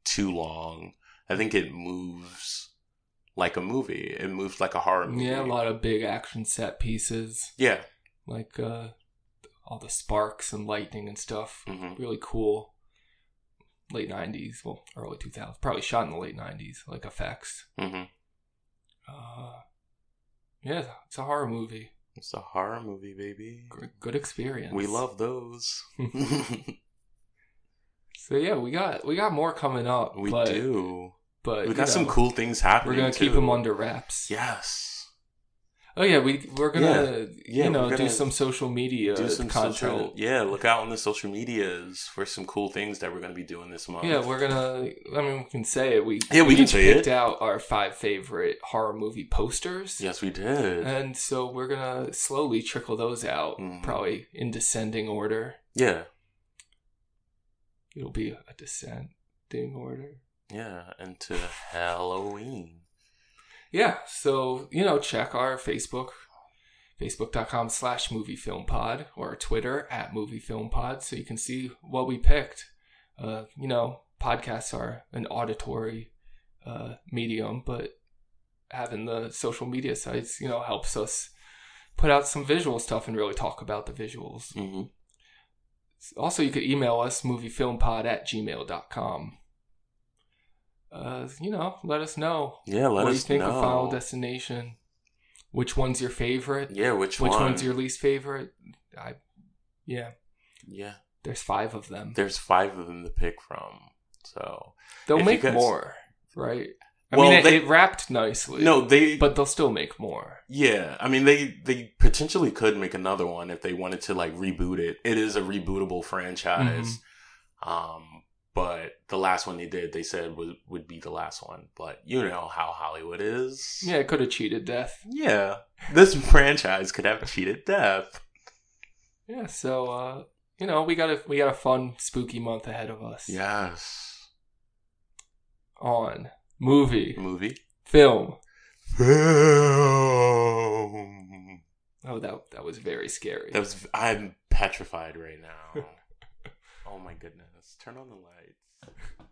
too long. I think it moves. Like a movie. It moves like a horror movie. Yeah, a lot of big action set pieces. Yeah. Like uh, all the sparks and lightning and stuff. Mm-hmm. Really cool. late nineties, well, early two thousands, probably shot in the late nineties, like effects. Mm-hmm. Uh, yeah, it's a horror movie. It's a horror movie, baby. G- good experience. We love those. So yeah, we got we got more coming up. We but, do, but we got know, some cool things happening. We're gonna too. keep them under wraps. Yes. Oh yeah, we we're gonna yeah. Yeah, you know gonna do some social media do some content. Social, yeah, look out on the social medias for some cool things that we're gonna be doing this month. Yeah, we're gonna. I mean, we can say it. We yeah, we, we can say it. We picked out our five favorite horror movie posters. Yes, we did. And so we're gonna slowly trickle those out, mm-hmm. probably in descending order. Yeah. It'll be a descending order. Yeah, and to Halloween. Yeah, so, you know, check our Facebook, facebook.com slash moviefilmpod, or Twitter at moviefilmpod, so you can see what we picked. Uh, you know, podcasts are an auditory uh, medium, but having the social media sites, you know, helps us put out some visual stuff and really talk about the visuals. Mm-hmm. Also, you could email us, moviefilmpod at gmail dot com. Uh, you know, let us know. Yeah, let us know. What do you think of Final Destination? Which one's your favorite? Yeah, which one? Which one's your least favorite? I, yeah. Yeah. There's five of them. There's five of them to pick from. So they'll make more, right? I well, mean, it, they, it wrapped nicely. No, they... But they'll still make more. Yeah. I mean, they, they potentially could make another one if they wanted to, like, reboot it. It is a rebootable franchise. Mm-hmm. Um, but the last one they did, they said, would, would be the last one. But you know how Hollywood is. Yeah, it could have cheated death. Yeah. This franchise could have cheated death. Yeah, so, uh, you know, we got a, we got a fun, spooky month ahead of us. Yes. On... Movie. Movie. Film. Film. Oh, that that was very scary. That was. I'm petrified right now. Oh my goodness. Turn on the lights.